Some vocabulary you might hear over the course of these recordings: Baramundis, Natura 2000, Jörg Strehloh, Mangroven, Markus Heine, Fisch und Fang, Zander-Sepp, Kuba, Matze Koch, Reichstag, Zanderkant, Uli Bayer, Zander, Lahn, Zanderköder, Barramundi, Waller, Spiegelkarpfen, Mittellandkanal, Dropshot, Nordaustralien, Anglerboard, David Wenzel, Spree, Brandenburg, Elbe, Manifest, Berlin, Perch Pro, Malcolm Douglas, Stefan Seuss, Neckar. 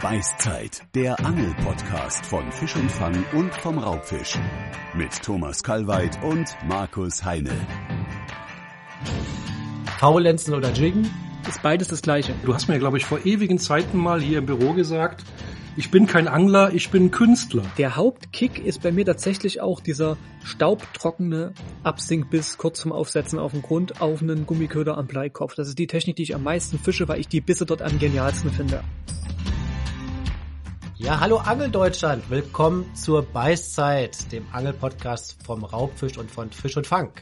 Beißzeit, der Angel-Podcast von Fisch und Fang und vom Raubfisch. Mit Thomas Kallweit und Markus Heine. Faulenzen oder Jiggen ist beides das Gleiche. Du hast mir, glaube ich, vor ewigen Zeiten mal hier im Büro gesagt, ich bin kein Angler, ich bin Künstler. Der Hauptkick ist bei mir tatsächlich auch dieser staubtrockene Absinkbiss kurz zum Aufsetzen auf den Grund auf einen Gummiköder am Bleikopf. Das ist die Technik, die ich am meisten fische, weil ich die Bisse dort am genialsten finde. Ja, hallo Angeldeutschland, willkommen zur Beißzeit, dem Angelpodcast vom Raubfisch und von Fisch und Fang.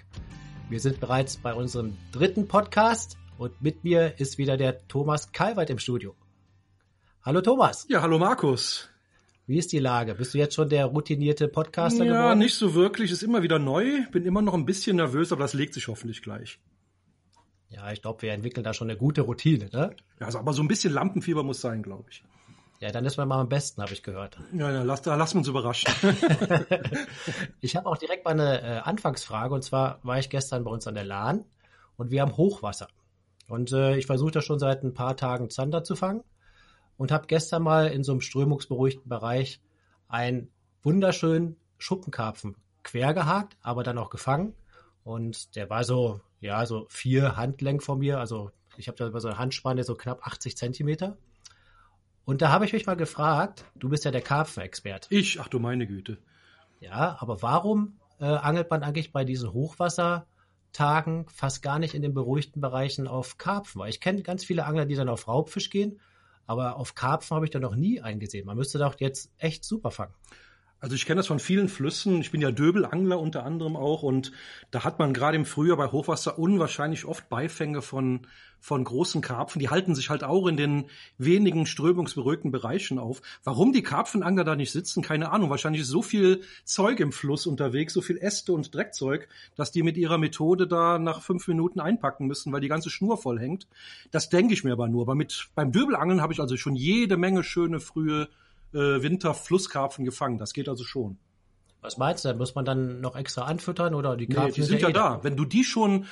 Wir sind bereits bei unserem dritten Podcast und mit mir ist wieder der Thomas Kallweit im Studio. Hallo Thomas. Ja, hallo Markus. Wie ist die Lage? Bist du jetzt schon der routinierte Podcaster geworden? Ja, nicht so wirklich. Ist immer wieder neu. Bin immer noch ein bisschen nervös, aber das legt sich hoffentlich gleich. Ja, ich glaube, wir entwickeln da schon eine gute Routine, ne? Ja, also, aber so ein bisschen Lampenfieber muss sein, glaube ich. Ja, dann ist man mal am besten, habe ich gehört. Ja, ja, lassen wir uns überraschen. Ich habe auch direkt mal eine Anfangsfrage. Und zwar war ich gestern bei uns an der Lahn und wir haben Hochwasser. Und ich versuche da schon seit ein paar Tagen Zander zu fangen. Und habe gestern mal in so einem strömungsberuhigten Bereich einen wunderschönen Schuppenkarpfen quer gehakt, aber dann auch gefangen. Und der war so 4 Handlängen von mir. Also ich habe da über so eine Handspanne so knapp 80 Zentimeter. Und da habe ich mich mal gefragt, du bist ja der Karpfenexperte. Ich? Ach du meine Güte. Ja, aber warum angelt man eigentlich bei diesen Hochwassertagen fast gar nicht in den beruhigten Bereichen auf Karpfen? Weil ich kenne ganz viele Angler, die dann auf Raubfisch gehen. Aber auf Karpfen habe ich da noch nie einen gesehen. Man müsste da auch jetzt echt super fangen. Also ich kenne das von vielen Flüssen. Ich bin ja Döbelangler unter anderem auch. Und da hat man gerade im Frühjahr bei Hochwasser unwahrscheinlich oft Beifänge von großen Karpfen. Die halten sich halt auch in den wenigen strömungsberuhigten Bereichen auf. Warum die Karpfenangler da nicht sitzen, keine Ahnung. Wahrscheinlich ist so viel Zeug im Fluss unterwegs, so viel Äste und Dreckzeug, dass die mit ihrer Methode da nach 5 Minuten einpacken müssen, weil die ganze Schnur voll hängt. Das denke ich mir aber nur. Aber beim Döbelangeln habe ich also schon jede Menge schöne frühe Winterflusskarpfen gefangen. Das geht also schon. Was meinst du denn? Muss man dann noch extra anfüttern oder die Karpfen? Nee, die sind ja da. Wenn du die schon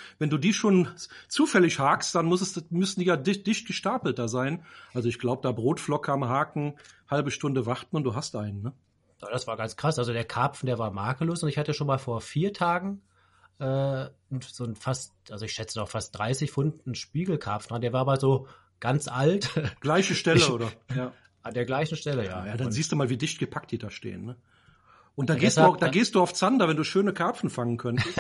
zufällig hakst, dann müssen die ja dicht gestapelt da sein. Also ich glaube, da Brotflock am Haken, halbe Stunde warten und du hast einen, ne? Ja, das war ganz krass. Also der Karpfen, der war makellos und ich hatte schon mal vor 4 Tagen so ein fast 30 Pfund einen Spiegelkarpfen dran. Der war aber so ganz alt. Gleiche Stelle, oder? Ja. An der gleichen Stelle, ja. Ja, dann und siehst du mal, wie dicht gepackt die da stehen, ne? Und da gehst du auf Zander, wenn du schöne Karpfen fangen könntest.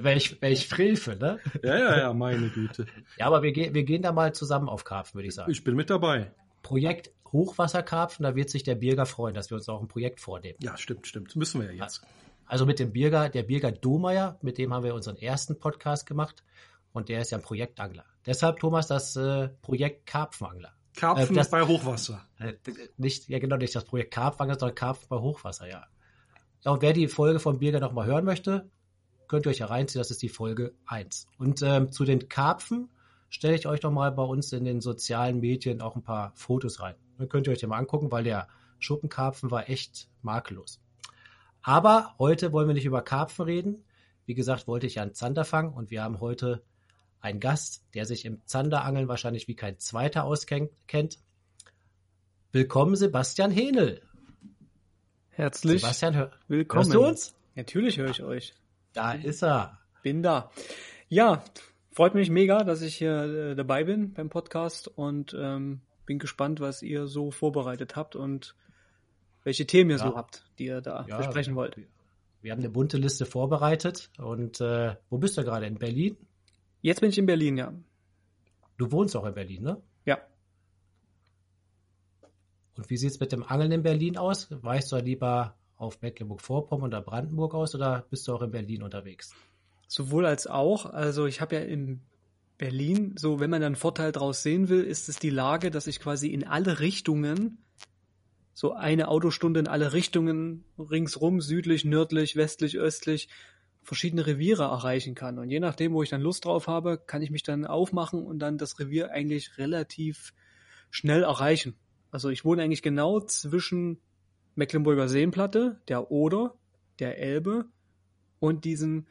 Welch Frevel, ne? Ja, meine Güte. Ja, aber wir gehen da mal zusammen auf Karpfen, würde ich sagen. Ich bin mit dabei. Projekt Hochwasserkarpfen, da wird sich der Birger freuen, dass wir uns auch ein Projekt vornehmen. Ja, stimmt. Müssen wir ja jetzt. Also mit dem Birger, der Birger Domeyer, mit dem haben wir unseren ersten Podcast gemacht. Und der ist ja ein Projektangler. Deshalb, Thomas, das Projekt Karpfenangler. Karpfen bei Hochwasser. Nicht das Projekt Karpfen, sondern Karpfen bei Hochwasser, ja. Ja, und wer die Folge von Birger nochmal hören möchte, könnt ihr euch ja reinziehen, das ist die Folge 1. Und zu den Karpfen stelle ich euch nochmal bei uns in den sozialen Medien auch ein paar Fotos rein. Dann könnt ihr euch den mal angucken, weil der Schuppenkarpfen war echt makellos. Aber heute wollen wir nicht über Karpfen reden. Wie gesagt, wollte ich ja einen Zander fangen und wir haben heute ein Gast, der sich im Zanderangeln wahrscheinlich wie kein zweiter auskennt. Willkommen, Sebastian Hähnel. Herzlich Sebastian, willkommen. Hörst du uns? Natürlich höre ich euch. Da ist er. Bin da. Ja, freut mich mega, dass ich hier dabei bin beim Podcast und bin gespannt, was ihr so vorbereitet habt und welche Themen ihr so habt, die ihr da besprechen wollt. Wir haben eine bunte Liste vorbereitet und wo bist du gerade? In Berlin? Jetzt bin ich in Berlin, ja. Du wohnst auch in Berlin, ne? Ja. Und wie sieht es mit dem Angeln in Berlin aus? Weichst du lieber auf Mecklenburg-Vorpommern oder Brandenburg aus oder bist du auch in Berlin unterwegs? Sowohl als auch. Also ich habe ja in Berlin, so wenn man da einen Vorteil draus sehen will, ist es die Lage, dass ich quasi in alle Richtungen, so eine Autostunde in alle Richtungen, ringsrum, südlich, nördlich, westlich, östlich, verschiedene Reviere erreichen kann. Und je nachdem, wo ich dann Lust drauf habe, kann ich mich dann aufmachen und dann das Revier eigentlich relativ schnell erreichen. Also ich wohne eigentlich genau zwischen Mecklenburger Seenplatte, der Oder, der Elbe und diesen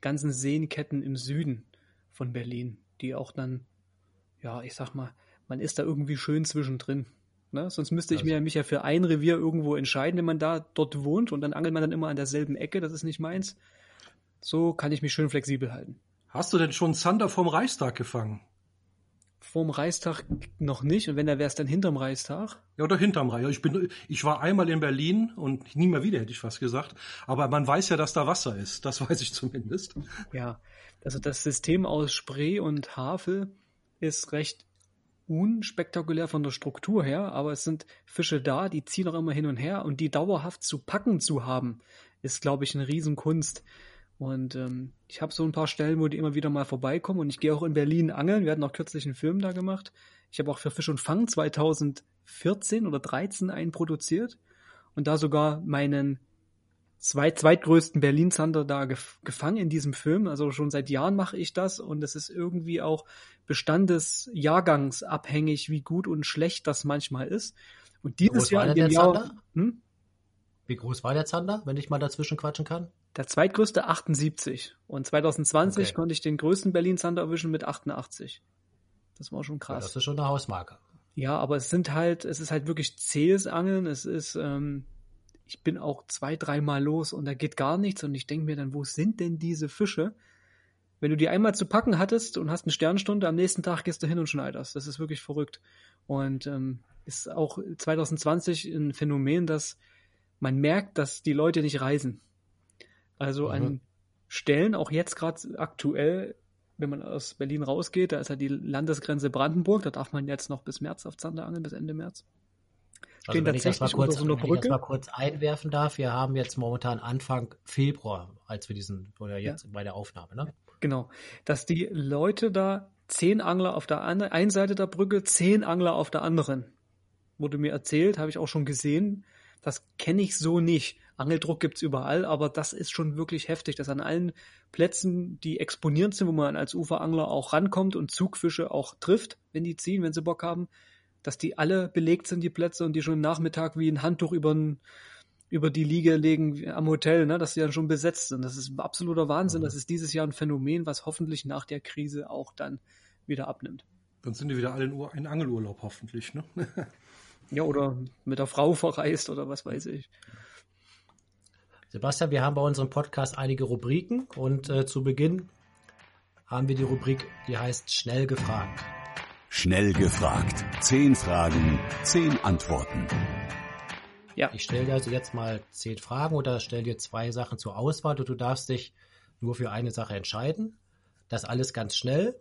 ganzen Seenketten im Süden von Berlin, die auch dann, ich sag mal, man ist da irgendwie schön zwischendrin. Ne? Sonst müsste ich mich ja für ein Revier irgendwo entscheiden, wenn man dort wohnt, und dann angelt man dann immer an derselben Ecke, das ist nicht meins. So kann ich mich schön flexibel halten. Hast du denn schon Zander vorm Reichstag gefangen? Vorm Reichstag noch nicht, und wenn, da wäre es dann hinterm Reichstag. Ja, oder hinterm Reichstag. Ich war einmal in Berlin und nie mehr wieder, hätte ich fast gesagt. Aber man weiß ja, dass da Wasser ist. Das weiß ich zumindest. Ja, also das System aus Spree und Havel ist recht unspektakulär von der Struktur her, aber es sind Fische da, die ziehen auch immer hin und her, und die dauerhaft zu packen zu haben, ist, glaube ich, eine Riesenkunst. Und ich habe so ein paar Stellen, wo die immer wieder mal vorbeikommen, und ich gehe auch in Berlin angeln. Wir hatten auch kürzlich einen Film da gemacht. Ich habe auch für Fisch und Fang 2014 oder 2013 einen produziert und da sogar meinen zweitgrößten Berlin-Zander da gefangen in diesem Film. Also schon seit Jahren mache ich das, und es ist irgendwie auch Bestand des Jahrgangs abhängig, wie gut und schlecht das manchmal ist. Und dieses Jahr in dem Jahr... Wie groß war der Zander, wenn ich mal dazwischen quatschen kann? Der zweitgrößte 78. Und 2020 konnte ich den größten Berlin-Zander erwischen mit 88. Das war schon krass. Das ist schon eine Hausmarke. Ja, aber es ist halt wirklich zähes Angeln. Es ist, ich bin auch 2-3 Mal los und da geht gar nichts. Und ich denke mir dann, wo sind denn diese Fische? Wenn du die einmal zu packen hattest und hast eine Sternstunde, am nächsten Tag gehst du hin und schneiderst. Das ist wirklich verrückt. Und ist auch 2020 ein Phänomen, dass man merkt, dass die Leute nicht reisen. Also an Stellen, auch jetzt gerade aktuell, wenn man aus Berlin rausgeht, da ist ja die Landesgrenze Brandenburg, da darf man jetzt noch bis März auf Zander angeln, bis Ende März. Also wenn ich das mal kurz einwerfen darf, wir haben jetzt momentan Anfang Februar, als wir bei der Aufnahme, ne? Genau, dass die Leute da 10 Angler auf der einen Seite der Brücke, 10 Angler auf der anderen. Wurde mir erzählt, habe ich auch schon gesehen. Das kenne ich so nicht. Angeldruck gibt's überall, aber das ist schon wirklich heftig, dass an allen Plätzen, die exponierend sind, wo man als Uferangler auch rankommt und Zugfische auch trifft, wenn die ziehen, wenn sie Bock haben, dass die alle belegt sind, die Plätze, und die schon am Nachmittag wie ein Handtuch über die Liege legen am Hotel, ne, dass die dann schon besetzt sind. Das ist absoluter Wahnsinn. Mhm. Das ist dieses Jahr ein Phänomen, was hoffentlich nach der Krise auch dann wieder abnimmt. Dann sind die wieder alle in Angelurlaub hoffentlich, ne? Ja, oder mit der Frau verreist oder was weiß ich. Sebastian, wir haben bei unserem Podcast einige Rubriken, und zu Beginn haben wir die Rubrik, die heißt Schnell gefragt. Schnell gefragt. 10 Fragen, 10 Antworten. Ja. Ich stelle dir also jetzt mal 10 Fragen oder stelle dir 2 Sachen zur Auswahl, und du darfst dich nur für eine Sache entscheiden. Das alles ganz schnell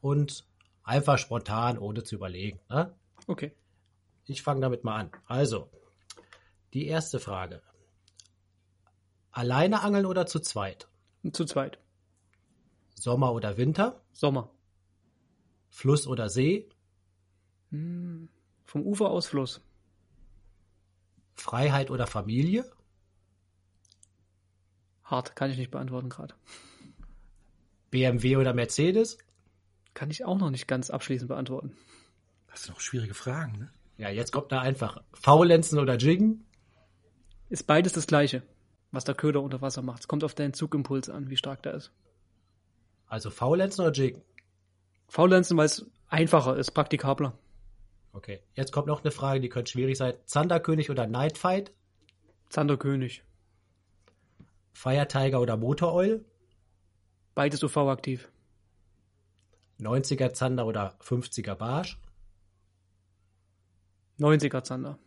und einfach spontan, ohne zu überlegen. Ne? Okay. Ich fange damit mal an. Also, die erste Frage. Alleine angeln oder zu zweit? Zu zweit. Sommer oder Winter? Sommer. Fluss oder See? Vom Ufer aus Fluss. Freiheit oder Familie? Hart, kann ich nicht beantworten gerade. BMW oder Mercedes? Kann ich auch noch nicht ganz abschließend beantworten. Das sind auch schwierige Fragen, ne? Ja, jetzt kommt da einfach Faulenzen oder Jiggen. Ist beides das Gleiche, was der Köder unter Wasser macht. Es kommt auf deinen Zugimpuls an, wie stark der ist. Also Faulenzen oder Jiggen? Faulenzen, weil es einfacher ist, praktikabler. Okay, jetzt kommt noch eine Frage, die könnte schwierig sein. Zanderkönig oder Nightfight? Zanderkönig. Fire Tiger oder Motoroil? Beides UV-aktiv. 90er Zander oder 50er Barsch? 90er Zander.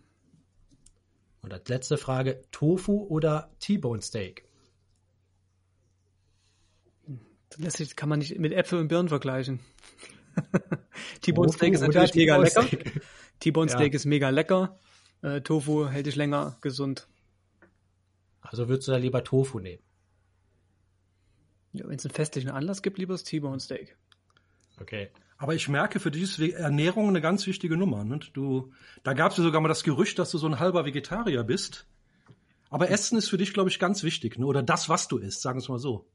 Und als letzte Frage, Tofu oder T-Bone Steak? Das kann man nicht mit Äpfel und Birnen vergleichen. T-Bone Steak ist natürlich mega lecker. T-Bone Steak ist mega lecker. Tofu hält dich länger gesund. Also würdest du da lieber Tofu nehmen? Ja, wenn es einen festlichen Anlass gibt, lieber das T-Bone Steak. Okay. Aber ich merke, für diese Ernährung eine ganz wichtige Nummer. Ne? Da gab es ja sogar mal das Gerücht, dass du so ein halber Vegetarier bist. Aber Essen ist für dich, glaube ich, ganz wichtig. Ne? Oder das, was du isst, sagen wir es mal so.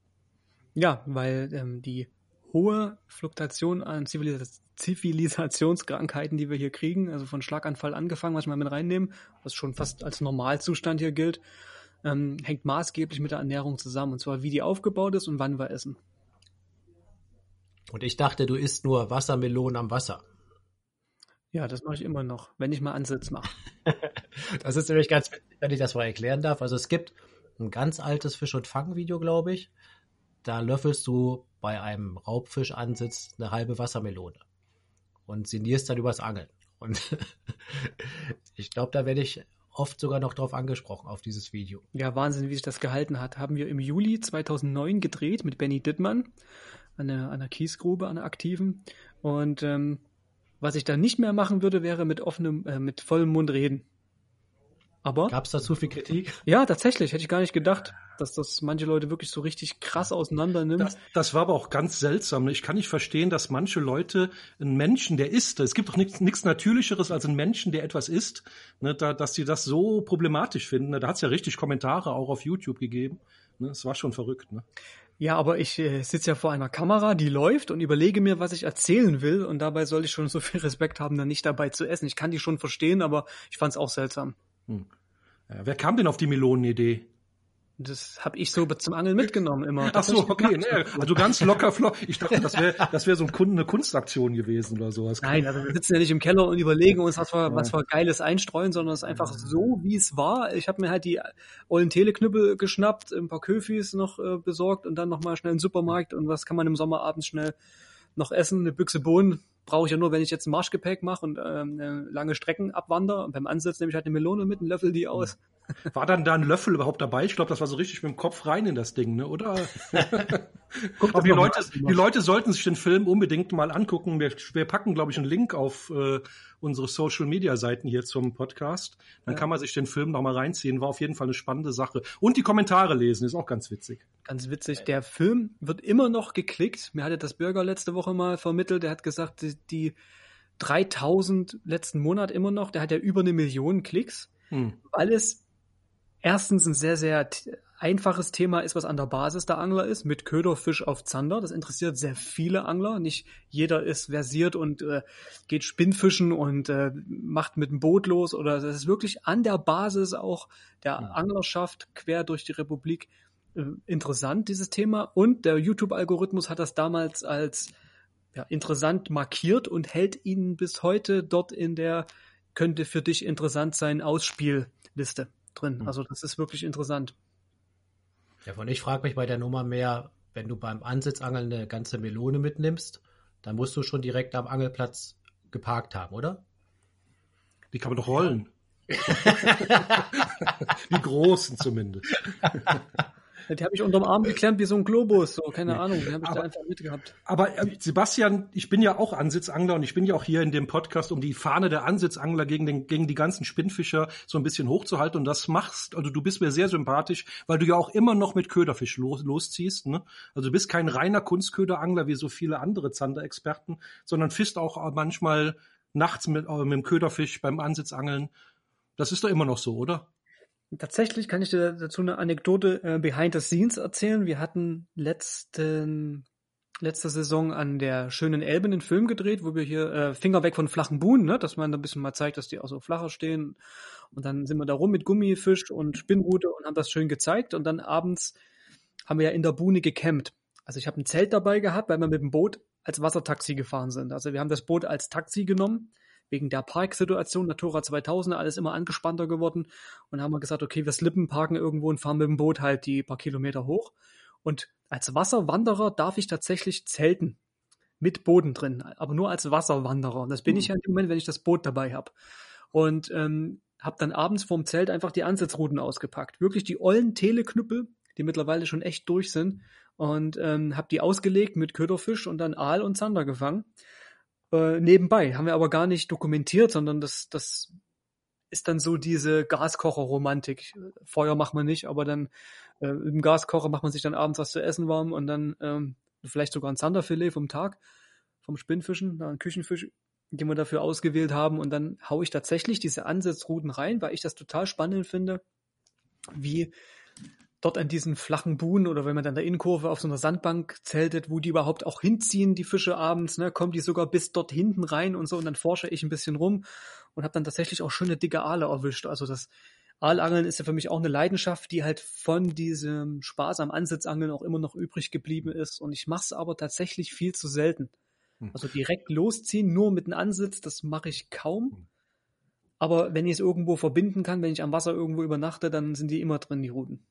Ja, weil die hohe Fluktuation an Zivilisationskrankheiten, die wir hier kriegen, also von Schlaganfall angefangen, was wir mit reinnehmen, was schon fast als Normalzustand hier gilt, hängt maßgeblich mit der Ernährung zusammen. Und zwar, wie die aufgebaut ist und wann wir essen. Und ich dachte, du isst nur Wassermelonen am Wasser. Ja, das mache ich immer noch, wenn ich mal Ansitz mache. Das ist nämlich ganz witzig, wenn ich das mal erklären darf. Also es gibt ein ganz altes Fisch- und Fang-Video, glaube ich. Da löffelst du bei einem Raubfischansitz eine halbe Wassermelone und sinnierst dann übers Angeln. Und ich glaube, da werde ich oft sogar noch drauf angesprochen, auf dieses Video. Ja, Wahnsinn, wie sich das gehalten hat. Haben wir im Juli 2009 gedreht mit Benny Dittmann an der Kiesgrube, an der aktiven. Und was ich da nicht mehr machen würde, wäre mit vollem Mund reden. Aber gab es da zu viel Kritik? Ja, tatsächlich. Hätte ich gar nicht gedacht, dass das manche Leute wirklich so richtig krass auseinander nimmt. Das war aber auch ganz seltsam. Ich kann nicht verstehen, dass manche Leute einen Menschen, der isst, es gibt doch nichts Natürlicheres als einen Menschen, der etwas isst, ne, dass die das so problematisch finden. Ne? Da hat es ja richtig Kommentare auch auf YouTube gegeben. Ne? Das war schon verrückt. Ne? Ja, aber ich sitze ja vor einer Kamera, die läuft und überlege mir, was ich erzählen will. Und dabei soll ich schon so viel Respekt haben, dann nicht dabei zu essen. Ich kann die schon verstehen, aber ich fand es auch seltsam. Ja, wer kam denn auf die Melonen-Idee? Das habe ich so zum Angeln mitgenommen immer. Das ach so, okay. Nee, also ganz locker flock. Ich dachte, das wäre so eine Kunstaktion gewesen oder sowas. Nein, also wir sitzen ja nicht im Keller und überlegen uns, was wir Geiles einstreuen, sondern es ist einfach so, wie es war. Ich habe mir halt die ollen Teleknüppel geschnappt, ein paar Köfis noch besorgt und dann nochmal schnell in den Supermarkt. Und was kann man im Sommer abends schnell noch essen? Eine Büchse Bohnen. Brauche ich ja nur, wenn ich jetzt ein Marschgepäck mache und lange Strecken abwandere. Und beim Ansitz nehme ich halt eine Melone mit und löffel die aus. War dann da ein Löffel überhaupt dabei? Ich glaube, das war so richtig mit dem Kopf rein in das Ding, ne? Oder? Aber die Leute sollten sich den Film unbedingt mal angucken. Wir packen, glaube ich, einen Link auf unsere Social-Media-Seiten hier zum Podcast. Dann kann man sich den Film nochmal reinziehen. War auf jeden Fall eine spannende Sache. Und die Kommentare lesen, ist auch ganz witzig. Ganz witzig. Der Film wird immer noch geklickt. Mir hatte das Birger letzte Woche mal vermittelt. Der hat gesagt, die 3000 letzten Monat immer noch, der hat ja über 1 Million Klicks, weil es erstens ein sehr, sehr einfaches Thema ist, was an der Basis der Angler ist, mit Köderfisch auf Zander. Das interessiert sehr viele Angler. Nicht jeder ist versiert und geht Spinnfischen und macht mit dem Boot los. Oder das ist wirklich an der Basis auch der Anglerschaft quer durch die Republik interessant, dieses Thema. Und der YouTube-Algorithmus hat das damals als interessant markiert und hält ihn bis heute dort in der könnte für dich interessant sein Ausspielliste drin. Also das ist wirklich interessant. Ja, und ich frage mich bei der Nummer mehr, wenn du beim Ansitzangeln eine ganze Melone mitnimmst, dann musst du schon direkt am Angelplatz geparkt haben, oder? Die kann man doch rollen. Die großen zumindest. Die habe ich unterm Arm geklemmt wie so ein Globus, so keine Ahnung, die habe ich da einfach mitgehabt. Aber Sebastian, ich bin ja auch Ansitzangler und ich bin ja auch hier in dem Podcast, um die Fahne der Ansitzangler gegen die ganzen Spinnfischer so ein bisschen hochzuhalten, und das machst, also du bist mir sehr sympathisch, weil du ja auch immer noch mit Köderfisch losziehst, ne? Also du bist kein reiner Kunstköderangler wie so viele andere Zanderexperten, sondern fischst auch manchmal nachts mit dem Köderfisch beim Ansitzangeln. Das ist doch immer noch so, oder? Tatsächlich kann ich dir dazu eine Anekdote behind the scenes erzählen. Wir hatten letzte Saison an der schönen Elbe einen Film gedreht, wo wir hier Finger weg von flachen Buhnen, ne, dass man da ein bisschen mal zeigt, dass die auch so flacher stehen. Und dann sind wir da rum mit Gummifisch und Spinnrute und haben das schön gezeigt. Und dann abends haben wir ja in der Buhne gecampt. Also ich habe ein Zelt dabei gehabt, weil wir mit dem Boot als Wassertaxi gefahren sind. Also wir haben das Boot als Taxi genommen. Wegen der Parksituation, Natura 2000, alles immer angespannter geworden. Und haben wir gesagt, okay, wir slippen, parken irgendwo und fahren mit dem Boot halt die paar Kilometer hoch. Und als Wasserwanderer darf ich tatsächlich zelten. Mit Boden drin. Aber nur als Wasserwanderer. Und das bin ich ja im Moment, wenn ich das Boot dabei habe. Und habe dann abends vorm Zelt einfach die Ansitzruten ausgepackt. Wirklich die ollen Teleknüppel, die mittlerweile schon echt durch sind. Und habe die ausgelegt mit Köderfisch und dann Aal und Zander gefangen. Nebenbei, haben wir aber gar nicht dokumentiert, sondern das ist dann so diese Gaskocher-Romantik. Feuer macht man nicht, aber dann im Gaskocher macht man sich dann abends was zu essen warm und dann vielleicht sogar ein Zanderfilet vom Tag, vom Spinnfischen, einen Küchenfisch, den wir dafür ausgewählt haben, und dann haue ich tatsächlich diese Ansitzruten rein, weil ich das total spannend finde, wie dort an diesen flachen Buhnen oder wenn man dann der Innenkurve auf so einer Sandbank zeltet, wo die überhaupt auch hinziehen, die Fische abends, ne, kommen die sogar bis dort hinten rein und so, und dann forsche ich ein bisschen rum und habe dann tatsächlich auch schöne dicke Aale erwischt. Also das Aalangeln ist ja für mich auch eine Leidenschaft, die halt von diesem Spaß am Ansitzangeln auch immer noch übrig geblieben ist, und ich mache es aber tatsächlich viel zu selten. Also direkt losziehen, nur mit einem Ansitz, das mache ich kaum. Aber wenn ich es irgendwo verbinden kann, wenn ich am Wasser irgendwo übernachte, dann sind die immer drin, die Ruten.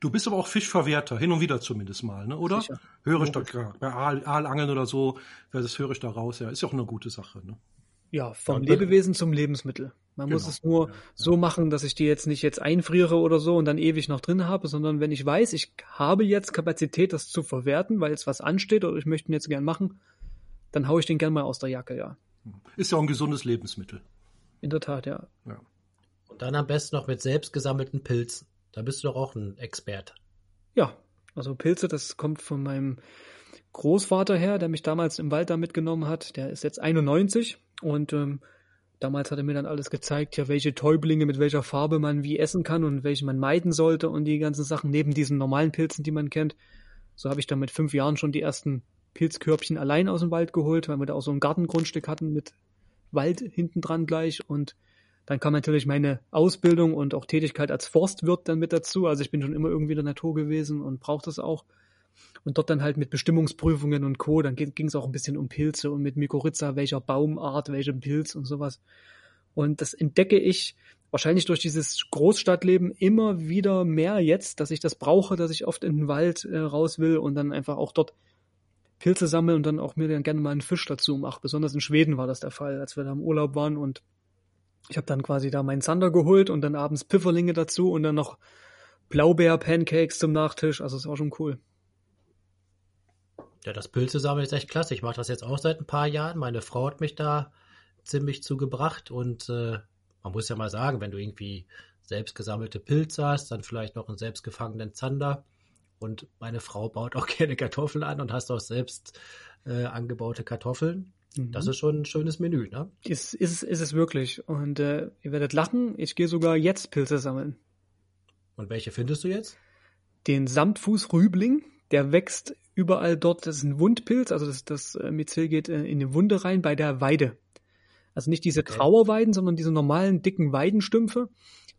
Du bist aber auch Fischverwerter, hin und wieder zumindest mal, ne? Oder? Sicher. Höre ich da gerade, bei Aalangeln oder so, das höre ich da raus. Ja, ist ja auch eine gute Sache, ne? Ja, vom Lebewesen zum Lebensmittel. Man muss es nur so machen, dass ich die jetzt nicht jetzt einfriere oder so und dann ewig noch drin habe, sondern wenn ich weiß, ich habe jetzt Kapazität, das zu verwerten, weil jetzt was ansteht oder ich möchte ihn jetzt gern machen, dann haue ich den gern mal aus der Jacke, ja. Ist ja auch ein gesundes Lebensmittel. In der Tat, ja. Und dann am besten noch mit selbst gesammelten Pilzen. Da bist du doch auch ein Experte. Ja, also Pilze, das kommt von meinem Großvater her, der mich damals im Wald da mitgenommen hat. Der ist jetzt 91. Und damals hat er mir dann alles gezeigt, ja, welche Täublinge mit welcher Farbe man wie essen kann und welche man meiden sollte und die ganzen Sachen neben diesen normalen Pilzen, die man kennt. So habe ich dann mit 5 Jahren schon die ersten Pilzkörbchen allein aus dem Wald geholt, weil wir da auch so ein Gartengrundstück hatten mit Wald hinten dran gleich. Und dann kam natürlich meine Ausbildung und auch Tätigkeit als Forstwirt dann mit dazu. Also ich bin schon immer irgendwie in der Natur gewesen und brauchte es auch. Und dort dann halt mit Bestimmungsprüfungen und Co., dann ging es auch ein bisschen um Pilze und mit Mykorrhiza, welcher Baumart, welchem Pilz und sowas. Und das entdecke ich wahrscheinlich durch dieses Großstadtleben immer wieder mehr jetzt, dass ich das brauche, dass ich oft in den Wald raus will und dann einfach auch dort Pilze sammle und dann auch mir dann gerne mal einen Fisch dazu mache. Besonders in Schweden war das der Fall, als wir da im Urlaub waren und ich habe dann quasi da meinen Zander geholt und dann abends Pfifferlinge dazu und dann noch Blaubeer-Pancakes zum Nachtisch, also das war schon cool. Ja, das Pilzesammeln ist echt klasse. Ich mache das jetzt auch seit ein paar Jahren. Meine Frau hat mich da ziemlich zugebracht. Und man muss ja mal sagen, wenn du irgendwie selbst gesammelte Pilze hast, dann vielleicht noch einen selbstgefangenen Zander. Und meine Frau baut auch gerne Kartoffeln an und hast auch selbst angebaute Kartoffeln. Mhm. Das ist schon ein schönes Menü, ne? Ist es wirklich. Und ihr werdet lachen, ich gehe sogar jetzt Pilze sammeln. Und welche findest du jetzt? Den Samtfußrübling. Der wächst überall dort, das ist ein Wundpilz, also das Myzel geht in eine Wunde rein bei der Weide. Also nicht diese Trauerweiden, sondern diese normalen, dicken Weidenstümpfe,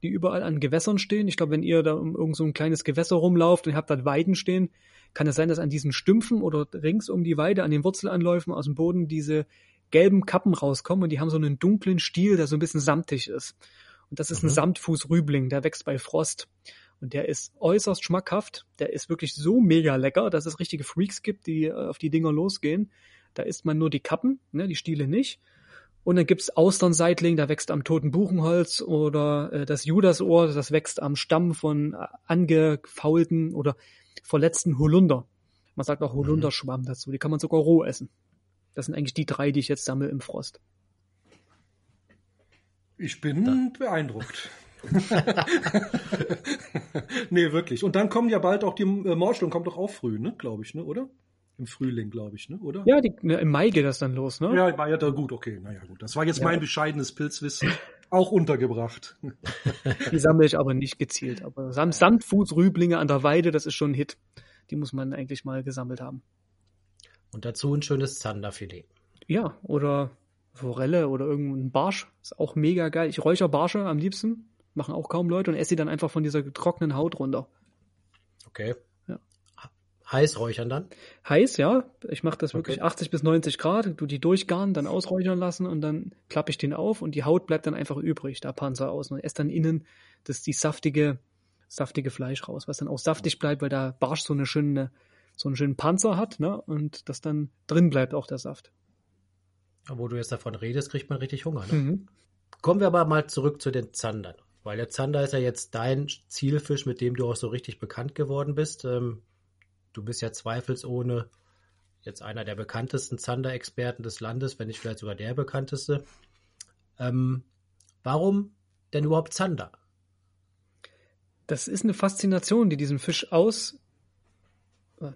die überall an Gewässern stehen. Ich glaube, wenn ihr da um irgend so ein kleines Gewässer rumlauft und ihr habt da Weiden stehen, kann es sein, dass an diesen Stümpfen oder rings um die Weide, an den Wurzelanläufen aus dem Boden diese gelben Kappen rauskommen und die haben so einen dunklen Stiel, der so ein bisschen samtig ist. Und das ist ein Samtfußrübling, der wächst bei Frost. Und der ist äußerst schmackhaft. Der ist wirklich so mega lecker, dass es richtige Freaks gibt, die auf die Dinger losgehen. Da isst man nur die Kappen, ne, die Stiele nicht. Und dann gibt's Austernseitling, da wächst am toten Buchenholz oder das Judasohr, das wächst am Stamm von angefaulten oder verletzten Holunder. Man sagt auch Holunderschwamm dazu. Die kann man sogar roh essen. Das sind eigentlich die 3, die ich jetzt sammle im Frost. Ich bin beeindruckt. Nee, wirklich. Und dann kommen ja bald auch die Morscheln, kommt doch auch früh, ne, glaube ich, ne, oder? Im Frühling, glaube ich, ne, oder? Ja, im Mai geht das dann los, ne? Ja, im Mai, ja, gut, okay, naja, gut. Das war jetzt mein bescheidenes Pilzwissen, auch untergebracht. Die sammle ich aber nicht gezielt. Aber Samtfußrüblinge an der Weide, das ist schon ein Hit. Die muss man eigentlich mal gesammelt haben. Und dazu ein schönes Zanderfilet. Ja, oder Forelle oder irgendein Barsch. Ist auch mega geil. Ich räuchere Barsche am liebsten. Machen auch kaum Leute und esse sie dann einfach von dieser getrockneten Haut runter. Okay. Ja. Heiß räuchern dann? Heiß, ja. Ich mache das wirklich 80 bis 90 Grad. Du die durchgaren, dann ausräuchern lassen und dann klappe ich den auf und die Haut bleibt dann einfach übrig, der Panzer außen. Und esse dann innen die saftige Fleisch raus, was dann auch saftig bleibt, weil der Barsch so einen schönen Panzer hat, ne? Und das dann drin bleibt auch der Saft. Wo du jetzt davon redest, kriegt man richtig Hunger, ne? Mhm. Kommen wir aber mal zurück zu den Zandern. Weil der Zander ist ja jetzt dein Zielfisch, mit dem du auch so richtig bekannt geworden bist. Du bist ja zweifelsohne jetzt einer der bekanntesten Zander-Experten des Landes, wenn nicht vielleicht sogar der bekannteste. Warum denn überhaupt Zander? Das ist eine Faszination, die diesen Fisch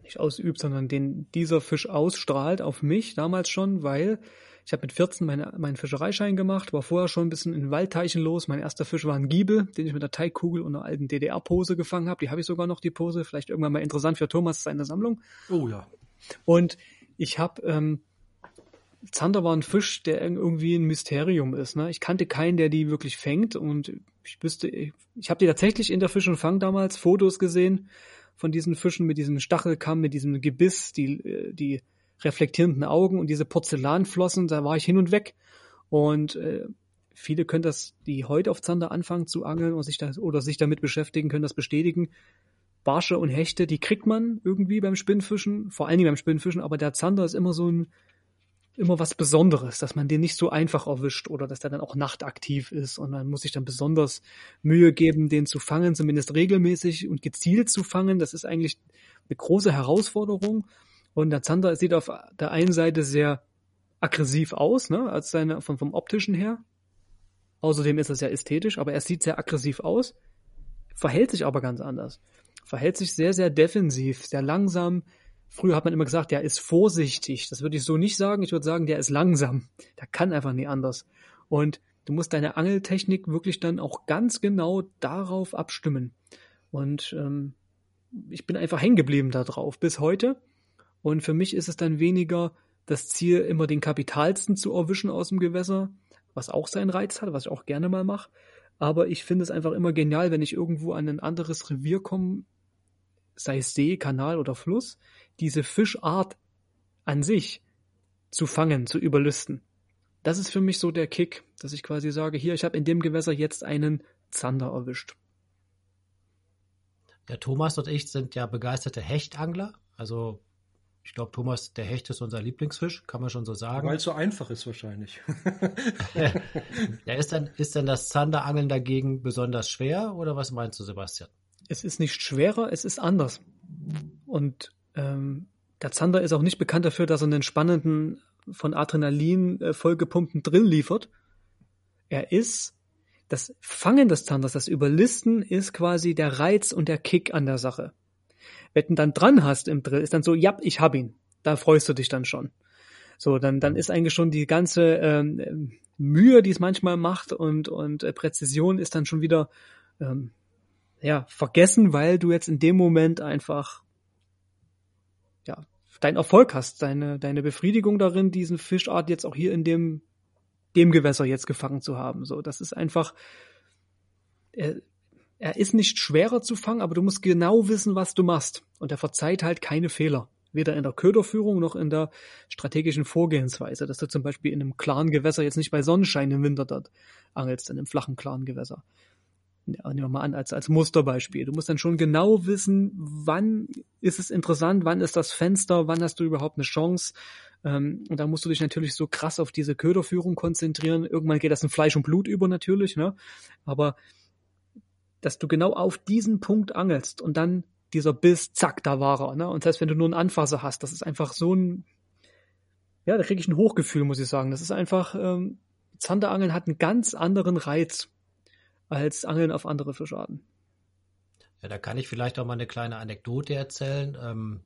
nicht ausübt, sondern den dieser Fisch ausstrahlt auf mich damals schon, weil ich habe mit 14 meinen Fischereischein gemacht, war vorher schon ein bisschen in Waldteichen los. Mein erster Fisch war ein Giebel, den ich mit der Teigkugel und einer alten DDR-Pose gefangen habe. Die habe ich sogar noch, die Pose. Vielleicht irgendwann mal interessant für Thomas, seine Sammlung. Oh ja. Und ich habe, Zander war ein Fisch, der irgendwie ein Mysterium ist, ne? Ich kannte keinen, der die wirklich fängt. Und ich habe die tatsächlich in der Fisch und Fang damals Fotos gesehen von diesen Fischen mit diesem Stachelkamm, mit diesem Gebiss, die reflektierenden Augen und diese Porzellanflossen, da war ich hin und weg. Und viele können das, die heute auf Zander anfangen zu angeln und sich damit beschäftigen, können das bestätigen. Barsche und Hechte, die kriegt man irgendwie beim Spinnfischen, vor allen Dingen beim Spinnfischen, aber der Zander ist immer was Besonderes, dass man den nicht so einfach erwischt oder dass der dann auch nachtaktiv ist und man muss sich dann besonders Mühe geben, den zu fangen, zumindest regelmäßig und gezielt zu fangen. Das ist eigentlich eine große Herausforderung und der Zander sieht auf der einen Seite sehr aggressiv aus, ne, als vom optischen her. Außerdem ist er sehr ästhetisch, aber er sieht sehr aggressiv aus, verhält sich aber ganz anders. Verhält sich sehr, sehr defensiv, sehr langsam. Früher hat man immer gesagt, der ist vorsichtig. Das würde ich so nicht sagen. Ich würde sagen, der ist langsam. Der kann einfach nie anders. Und du musst deine Angeltechnik wirklich dann auch ganz genau darauf abstimmen. Und ich bin einfach hängen geblieben da drauf bis heute. Und für mich ist es dann weniger das Ziel, immer den kapitalsten zu erwischen aus dem Gewässer, was auch seinen Reiz hat, was ich auch gerne mal mache. Aber ich finde es einfach immer genial, wenn ich irgendwo an ein anderes Revier komme, sei es See, Kanal oder Fluss, diese Fischart an sich zu fangen, zu überlisten. Das ist für mich so der Kick, dass ich quasi sage, hier, ich habe in dem Gewässer jetzt einen Zander erwischt. Der Thomas und ich sind ja begeisterte Hechtangler. Also ich glaube, Thomas, der Hecht ist unser Lieblingsfisch, kann man schon so sagen. Weil es so einfach ist wahrscheinlich. Ja, ist dann das Zanderangeln dagegen besonders schwer oder was meinst du, Sebastian? Es ist nicht schwerer, es ist anders. Und der Zander ist auch nicht bekannt dafür, dass er einen spannenden, von Adrenalin vollgepumpten Drill liefert. Das Fangen des Zanders, das Überlisten ist quasi der Reiz und der Kick an der Sache. Wenn du dann dran hast im Drill, ist dann so, ja, ich hab ihn. Da freust du dich dann schon. So, dann ist eigentlich schon die ganze Mühe, die es manchmal macht und Präzision ist dann schon wieder vergessen, weil du jetzt in dem Moment einfach deinen Erfolg hast, deine Befriedigung darin, diesen Fischart jetzt auch hier in dem Gewässer jetzt gefangen zu haben. So, das ist einfach, er ist nicht schwerer zu fangen, aber du musst genau wissen, was du machst. Und er verzeiht halt keine Fehler. Weder in der Köderführung noch in der strategischen Vorgehensweise. Dass du zum Beispiel in einem klaren Gewässer jetzt nicht bei Sonnenschein im Winter dort angelst, in einem flachen, klaren Gewässer. Ja, nehmen wir mal an, als Musterbeispiel. Du musst dann schon genau wissen, wann ist es interessant, wann ist das Fenster, wann hast du überhaupt eine Chance. Und da musst du dich natürlich so krass auf diese Köderführung konzentrieren. Irgendwann geht das in Fleisch und Blut über natürlich, ne? Aber dass du genau auf diesen Punkt angelst und dann dieser Biss, zack, da war er. Ne? Und das heißt, wenn du nur einen Anfasser hast, das ist einfach so ein, da kriege ich ein Hochgefühl, muss ich sagen. Das ist einfach, Zanderangeln hat einen ganz anderen Reiz als Angeln auf andere Fischarten. Ja, da kann ich vielleicht auch mal eine kleine Anekdote erzählen.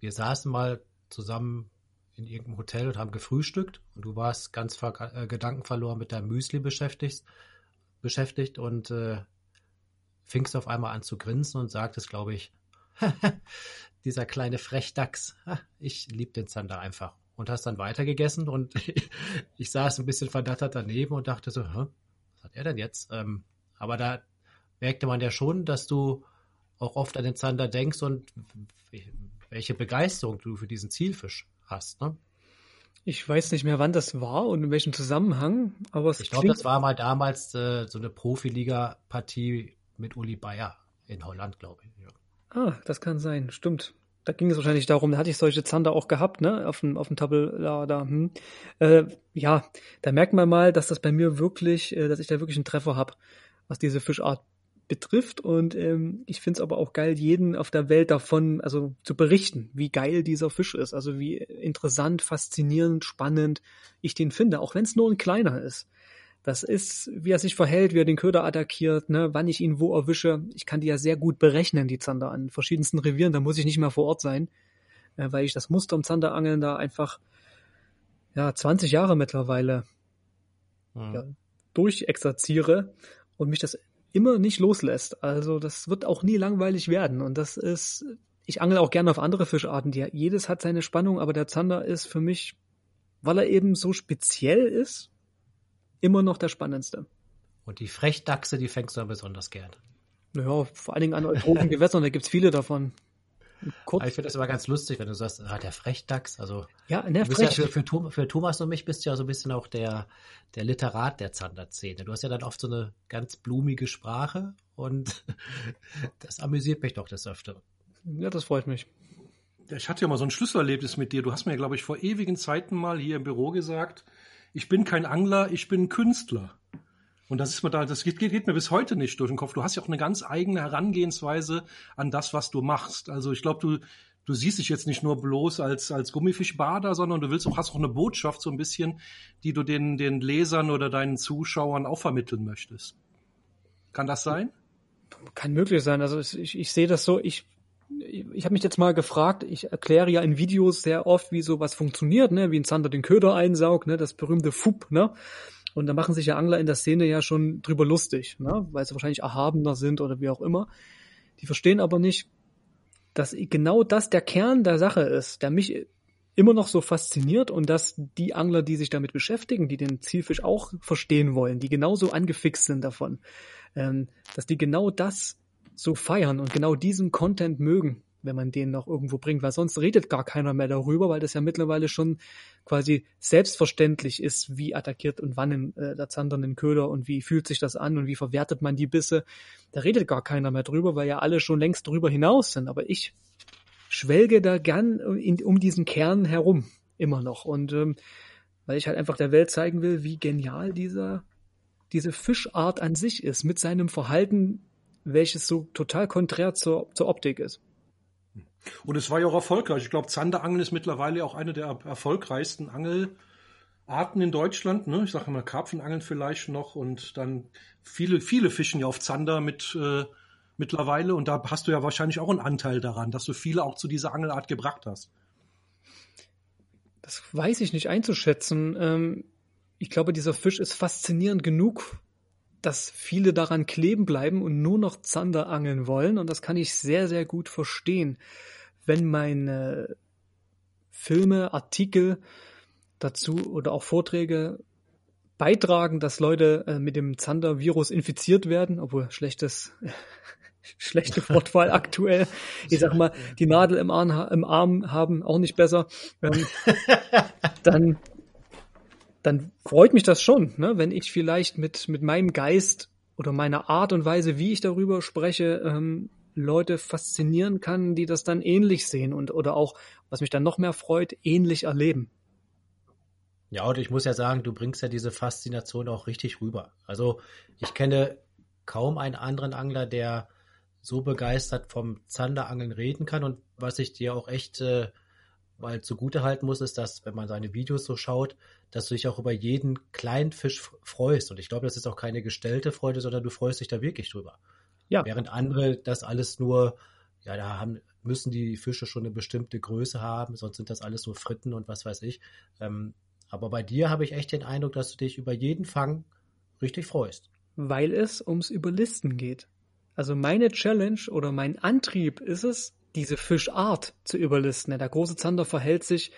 Wir saßen mal zusammen in irgendeinem Hotel und haben gefrühstückt und du warst ganz gedankenverloren mit deinem Müsli beschäftigt und fingst auf einmal an zu grinsen und sagtest, glaube ich, dieser kleine Frechdachs, ich liebe den Zander einfach. Und hast dann weitergegessen und ich saß ein bisschen verdattert daneben und dachte so, was hat er denn jetzt? Aber da merkte man ja schon, dass du auch oft an den Zander denkst und welche Begeisterung du für diesen Zielfisch hast, ne? Ich weiß nicht mehr, wann das war und in welchem Zusammenhang, aber ich glaube, das war mal damals so eine Profiliga-Partie mit Uli Bayer in Holland, glaube ich. Ja. Ah, das kann sein, stimmt. Da ging es wahrscheinlich darum, da hatte ich solche Zander auch gehabt, ne, auf dem Tabellar da. Da merkt man mal, dass das bei mir wirklich, dass ich da wirklich einen Treffer habe, was diese Fischart betrifft. Und ich finde es aber auch geil, jeden auf der Welt davon, also zu berichten, wie geil dieser Fisch ist, also wie interessant, faszinierend, spannend ich den finde, auch wenn es nur ein kleiner ist. Das ist, wie er sich verhält, wie er den Köder attackiert, ne, wann ich ihn wo erwische. Ich kann die ja sehr gut berechnen, die Zander an verschiedensten Revieren. Da muss ich nicht mehr vor Ort sein, weil ich das Muster im Zanderangeln da einfach 20 Jahre mittlerweile durchexerziere und mich das immer nicht loslässt. Also das wird auch nie langweilig werden. Und das ist, ich angle auch gerne auf andere Fischarten. Jedes hat seine Spannung, aber der Zander ist für mich, weil er eben so speziell ist, immer noch der spannendste. Und die Frechdachse, die fängst du dann besonders gern. Naja, vor allen Dingen an euphorischen Gewässern, da gibt's viele davon. Kurz. Aber ich finde das immer ganz lustig, wenn du sagst, der Frechdachs. Also, ja, der Frechdachs. Ja für Thomas und mich bist du ja so ein bisschen auch der Literat der Zanderszene. Du hast ja dann oft so eine ganz blumige Sprache und das amüsiert mich doch des Öfteren. Ja, das freut mich. Ich hatte ja mal so ein Schlüsselerlebnis mit dir. Du hast mir, glaube ich, vor ewigen Zeiten mal hier im Büro gesagt, ich bin kein Angler, ich bin Künstler. Und das ist mir das geht mir bis heute nicht durch den Kopf. Du hast ja auch eine ganz eigene Herangehensweise an das, was du machst. Also ich glaube, du siehst dich jetzt nicht nur bloß als Gummifischbader, sondern du hast auch eine Botschaft so ein bisschen, die du den Lesern oder deinen Zuschauern auch vermitteln möchtest. Kann das sein? Kann möglich sein. Also ich sehe das so, ich habe mich jetzt mal gefragt, ich erkläre ja in Videos sehr oft, wie sowas funktioniert, ne? Wie ein Zander den Köder einsaugt, ne? Das berühmte Fupp, ne? Und da machen sich ja Angler in der Szene ja schon drüber lustig, ne? Weil sie wahrscheinlich erhabener sind oder wie auch immer. Die verstehen aber nicht, dass genau das der Kern der Sache ist, der mich immer noch so fasziniert und dass die Angler, die sich damit beschäftigen, die den Zielfisch auch verstehen wollen, die genauso angefixt sind davon, dass die genau das so feiern und genau diesen Content mögen, wenn man den noch irgendwo bringt, weil sonst redet gar keiner mehr darüber, weil das ja mittlerweile schon quasi selbstverständlich ist, wie attackiert und wann der Zander einen Köder und wie fühlt sich das an und wie verwertet man die Bisse. Da redet gar keiner mehr drüber, weil ja alle schon längst drüber hinaus sind. Aber ich schwelge da gern um diesen Kern herum immer noch. Und weil ich halt einfach der Welt zeigen will, wie genial diese Fischart an sich ist, mit seinem Verhalten, welches so total konträr zur Optik ist. Und es war ja auch erfolgreich. Ich glaube, Zanderangeln ist mittlerweile auch eine der erfolgreichsten Angelarten in Deutschland. Ne? Ich sage mal Karpfenangeln vielleicht noch und dann viele fischen ja auf Zander mittlerweile. Und da hast du ja wahrscheinlich auch einen Anteil daran, dass du viele auch zu dieser Angelart gebracht hast. Das weiß ich nicht einzuschätzen. Ich glaube, dieser Fisch ist faszinierend genug, dass viele daran kleben bleiben und nur noch Zander angeln wollen. Und das kann ich sehr, sehr gut verstehen. Wenn meine Filme, Artikel dazu oder auch Vorträge beitragen, dass Leute mit dem Zander-Virus infiziert werden, obwohl schlechte Wortwahl aktuell. Ich sag mal, die Nadel im Arm haben, auch nicht besser. Dann freut mich das schon, ne? Wenn ich vielleicht mit meinem Geist oder meiner Art und Weise, wie ich darüber spreche, Leute faszinieren kann, die das dann ähnlich sehen oder auch, was mich dann noch mehr freut, ähnlich erleben. Ja, und ich muss ja sagen, du bringst ja diese Faszination auch richtig rüber. Also ich kenne kaum einen anderen Angler, der so begeistert vom Zanderangeln reden kann. Und was ich dir auch echt mal zugutehalten muss, ist, dass, wenn man seine Videos so schaut, dass du dich auch über jeden kleinen Fisch freust. Und ich glaube, das ist auch keine gestellte Freude, sondern du freust dich da wirklich drüber. Ja. Während andere das alles nur, müssen die Fische schon eine bestimmte Größe haben, sonst sind das alles nur Fritten und was weiß ich. Aber bei dir habe ich echt den Eindruck, dass du dich über jeden Fang richtig freust. Weil es ums Überlisten geht. Also meine Challenge oder mein Antrieb ist es, diese Fischart zu überlisten. Der große Zander verhält sich,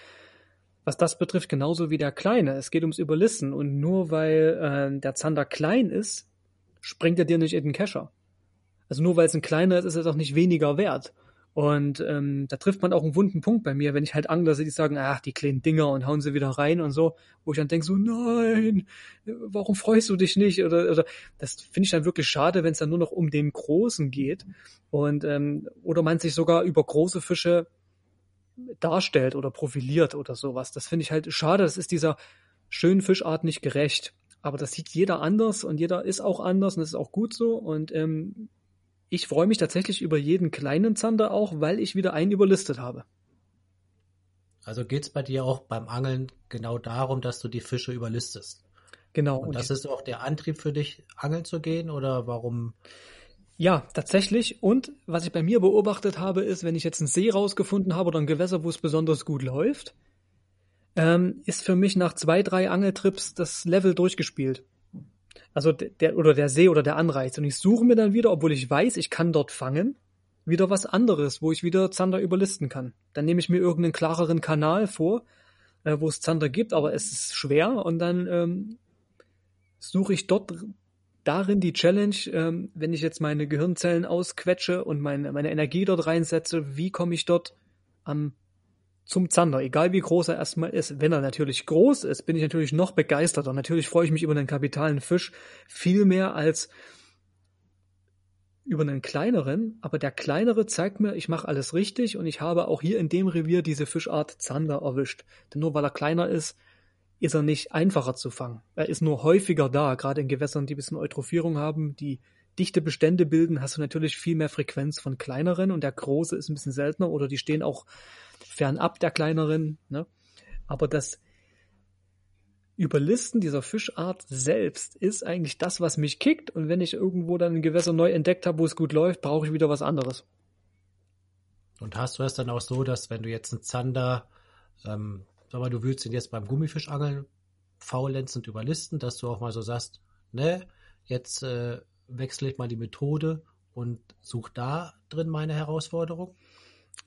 was das betrifft, genauso wie der Kleine. Es geht ums Überlisten. Und nur weil der Zander klein ist, springt er dir nicht in den Kescher. Also nur weil es ein kleiner ist, ist er doch nicht weniger wert. Und da trifft man auch einen wunden Punkt bei mir, wenn ich halt Angler sehe, die sagen, ach, die kleinen Dinger und hauen sie wieder rein und so, wo ich dann denke so, nein, warum freust du dich nicht? Oder das finde ich dann wirklich schade, wenn es dann nur noch um den Großen geht und oder man sich sogar über große Fische darstellt oder profiliert oder sowas. Das finde ich halt schade, das ist dieser schönen Fischart nicht gerecht. Aber das sieht jeder anders und jeder ist auch anders und das ist auch gut so und ich freue mich tatsächlich über jeden kleinen Zander auch, weil ich wieder einen überlistet habe. Also geht es bei dir auch beim Angeln genau darum, dass du die Fische überlistest? Genau. Und das ist auch der Antrieb für dich, angeln zu gehen oder warum? Ja, tatsächlich. Und was ich bei mir beobachtet habe, ist, wenn ich jetzt einen See rausgefunden habe oder ein Gewässer, wo es besonders gut läuft, ist für mich nach 2-3 Angeltrips das Level durchgespielt. Also der See oder der Anreiz. Und ich suche mir dann wieder, obwohl ich weiß, ich kann dort fangen, wieder was anderes, wo ich wieder Zander überlisten kann. Dann nehme ich mir irgendeinen klareren Kanal vor, wo es Zander gibt, aber es ist schwer. Und dann suche ich dort darin die Challenge, wenn ich jetzt meine Gehirnzellen ausquetsche und meine Energie dort reinsetze, wie komme ich dort zum Zander, egal wie groß er erstmal ist. Wenn er natürlich groß ist, bin ich natürlich noch begeisterter. Natürlich freue ich mich über einen kapitalen Fisch viel mehr als über einen kleineren, aber der kleinere zeigt mir, ich mache alles richtig und ich habe auch hier in dem Revier diese Fischart Zander erwischt. Denn nur weil er kleiner ist, ist er nicht einfacher zu fangen. Er ist nur häufiger da, gerade in Gewässern, die ein bisschen Eutrophierung haben, die dichte Bestände bilden, hast du natürlich viel mehr Frequenz von kleineren und der große ist ein bisschen seltener oder die stehen auch fernab der kleineren, ne? Aber das Überlisten dieser Fischart selbst ist eigentlich das, was mich kickt, und wenn ich irgendwo dann ein Gewässer neu entdeckt habe, wo es gut läuft, brauche ich wieder was anderes. Und hast du es dann auch so, dass wenn du jetzt einen Zander, sag mal, du würdest ihn jetzt beim Gummifischangeln faulenzend überlisten, dass du auch mal so sagst, ne, jetzt wechsle ich mal die Methode und suche da drin meine Herausforderung?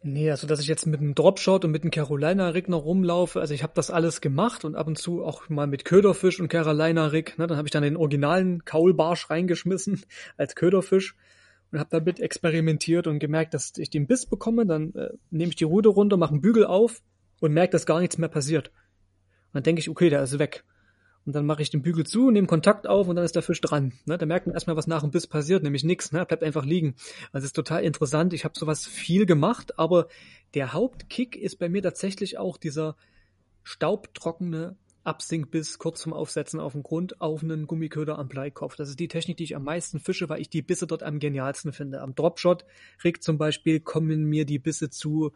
Nee, also dass ich jetzt mit einem Dropshot und mit einem Carolina-Rig noch rumlaufe, also ich habe das alles gemacht und ab und zu auch mal mit Köderfisch und Carolina-Rig, ne, dann habe ich dann den originalen Kaulbarsch reingeschmissen als Köderfisch und habe damit experimentiert und gemerkt, dass ich den Biss bekomme, dann nehme ich die Rute runter, mache einen Bügel auf und merke, dass gar nichts mehr passiert. Und dann denke ich, okay, der ist weg. Und dann mache ich den Bügel zu, nehme Kontakt auf und dann ist der Fisch dran. Ne? Da merkt man erstmal, was nach dem Biss passiert, nämlich nichts, ne? Bleibt einfach liegen. Also es ist total interessant. Ich habe sowas viel gemacht, aber der Hauptkick ist bei mir tatsächlich auch dieser staubtrockene Absinkbiss kurz zum Aufsetzen auf den Grund auf einen Gummiköder am Bleikopf. Das ist die Technik, die ich am meisten fische, weil ich die Bisse dort am genialsten finde. Am Dropshot-Rig zum Beispiel kommen mir die Bisse zu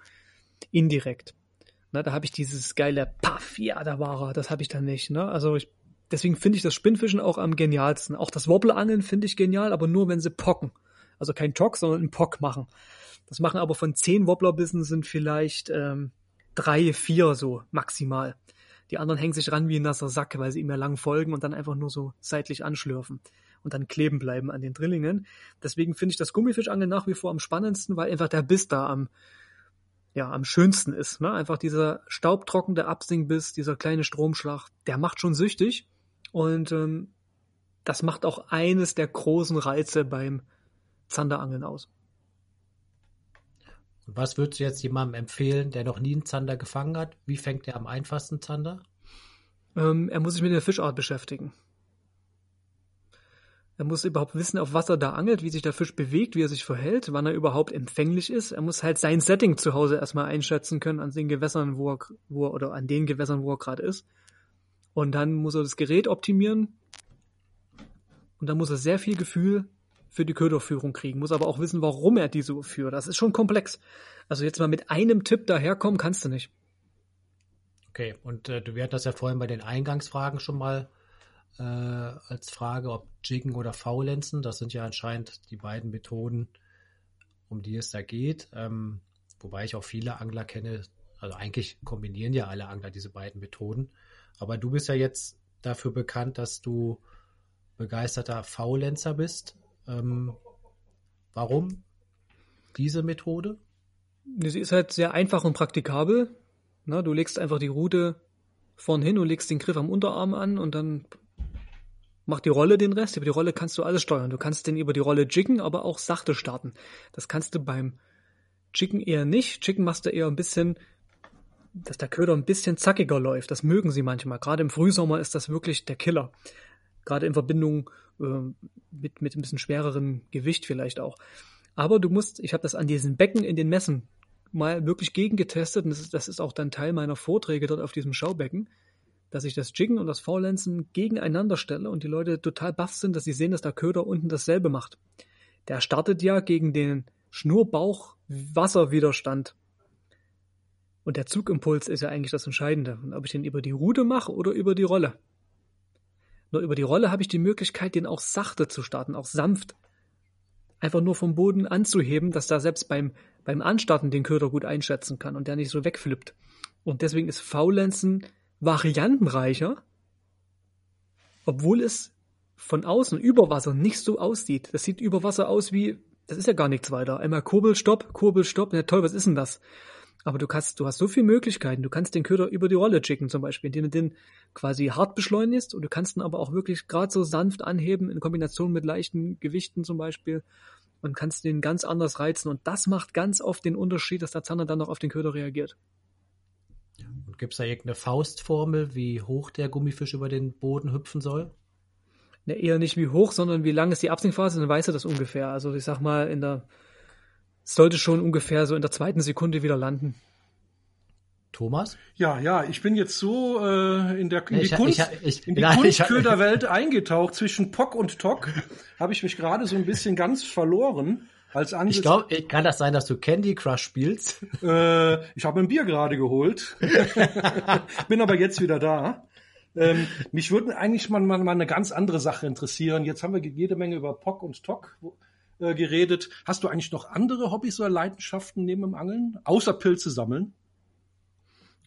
indirekt. Ne? Da habe ich dieses geile Paff, ja, da war er, das habe ich dann nicht. Ne? Also deswegen finde ich das Spinnfischen auch am genialsten. Auch das Wobbleangeln finde ich genial, aber nur, wenn sie pocken. Also kein Tock, sondern einen Pock machen. Das machen aber von 10 Wobblerbissen sind vielleicht 3, 4 so maximal. Die anderen hängen sich ran wie ein nasser Sack, weil sie ihm ja lang folgen und dann einfach nur so seitlich anschlürfen und dann kleben bleiben an den Drillingen. Deswegen finde ich das Gummifischangeln nach wie vor am spannendsten, weil einfach der Biss da am schönsten ist. Ne? Einfach dieser staubtrockene Absinkbiss, dieser kleine Stromschlag, der macht schon süchtig. Und das macht auch eines der großen Reize beim Zanderangeln aus. Und was würdest du jetzt jemandem empfehlen, der noch nie einen Zander gefangen hat? Wie fängt er am einfachsten Zander? Er muss sich mit der Fischart beschäftigen. Er muss überhaupt wissen, auf was er da angelt, wie sich der Fisch bewegt, wie er sich verhält, wann er überhaupt empfänglich ist. Er muss halt sein Setting zu Hause erstmal einschätzen können an den Gewässern, wo er gerade ist. Und dann muss er das Gerät optimieren. Und dann muss er sehr viel Gefühl für die Köderführung kriegen. Muss aber auch wissen, warum er die so führt. Das ist schon komplex. Also jetzt mal mit einem Tipp daherkommen kannst du nicht. Okay, und wir hatten das ja vorhin bei den Eingangsfragen schon mal als Frage, ob Jiggen oder Faulenzen. Das sind ja anscheinend die beiden Methoden, um die es da geht. Wobei ich auch viele Angler kenne, also eigentlich kombinieren ja alle Angler diese beiden Methoden. Aber du bist ja jetzt dafür bekannt, dass du begeisterter Faulenzer bist. Warum diese Methode? Sie ist halt sehr einfach und praktikabel. Na, du legst einfach die Rute vorn hin und legst den Griff am Unterarm an und dann macht die Rolle den Rest. Über die Rolle kannst du alles steuern. Du kannst den über die Rolle jiggen, aber auch sachte starten. Das kannst du beim Jiggen eher nicht. Jiggen machst du eher ein bisschen, dass der Köder ein bisschen zackiger läuft. Das mögen sie manchmal. Gerade im Frühsommer ist das wirklich der Killer. Gerade in Verbindung mit ein bisschen schwererem Gewicht vielleicht auch. Aber du musst, ich habe das an diesen Becken in den Messen mal wirklich gegengetestet und das ist auch dann Teil meiner Vorträge dort auf diesem Schaubecken, dass ich das Jiggen und das Faulenzen gegeneinander stelle und die Leute total baff sind, dass sie sehen, dass der Köder unten dasselbe macht. Der startet ja gegen den Schnurrbauch-Wasserwiderstand. Und der Zugimpuls ist ja eigentlich das Entscheidende. Und ob ich den über die Rute mache oder über die Rolle. Nur über die Rolle habe ich die Möglichkeit, den auch sachte zu starten, auch sanft. Einfach nur vom Boden anzuheben, dass da selbst beim Anstarten den Köder gut einschätzen kann und der nicht so wegflippt. Und deswegen ist Faulenzen variantenreicher, obwohl es von außen über Wasser nicht so aussieht. Das sieht über Wasser aus wie, das ist ja gar nichts weiter. Einmal Kurbelstopp, ja toll, was ist denn das? Aber du hast so viele Möglichkeiten. Du kannst den Köder über die Rolle schicken zum Beispiel, indem du den quasi hart beschleunigst, und du kannst ihn aber auch wirklich gerade so sanft anheben in Kombination mit leichten Gewichten zum Beispiel, und kannst den ganz anders reizen. Und das macht ganz oft den Unterschied, dass der Zander dann noch auf den Köder reagiert. Und gibt es da irgendeine Faustformel, wie hoch der Gummifisch über den Boden hüpfen soll? Ne, eher nicht wie hoch, sondern wie lang ist die Absinkphase, dann weißt du das ungefähr. Also ich sag mal, sollte schon ungefähr so in der zweiten Sekunde wieder landen. Thomas? Ja, ich bin jetzt so in die Kunstköderwelt eingetaucht. Zwischen Pock und Tock habe ich mich gerade so ein bisschen ganz verloren. Ich glaube, kann das sein, dass du Candy Crush spielst? Ich habe ein Bier gerade geholt, bin aber jetzt wieder da. Mich würde eigentlich mal eine ganz andere Sache interessieren. Jetzt haben wir jede Menge über Pock und Tock geredet. Hast du eigentlich noch andere Hobbys oder Leidenschaften neben dem Angeln? Außer Pilze sammeln?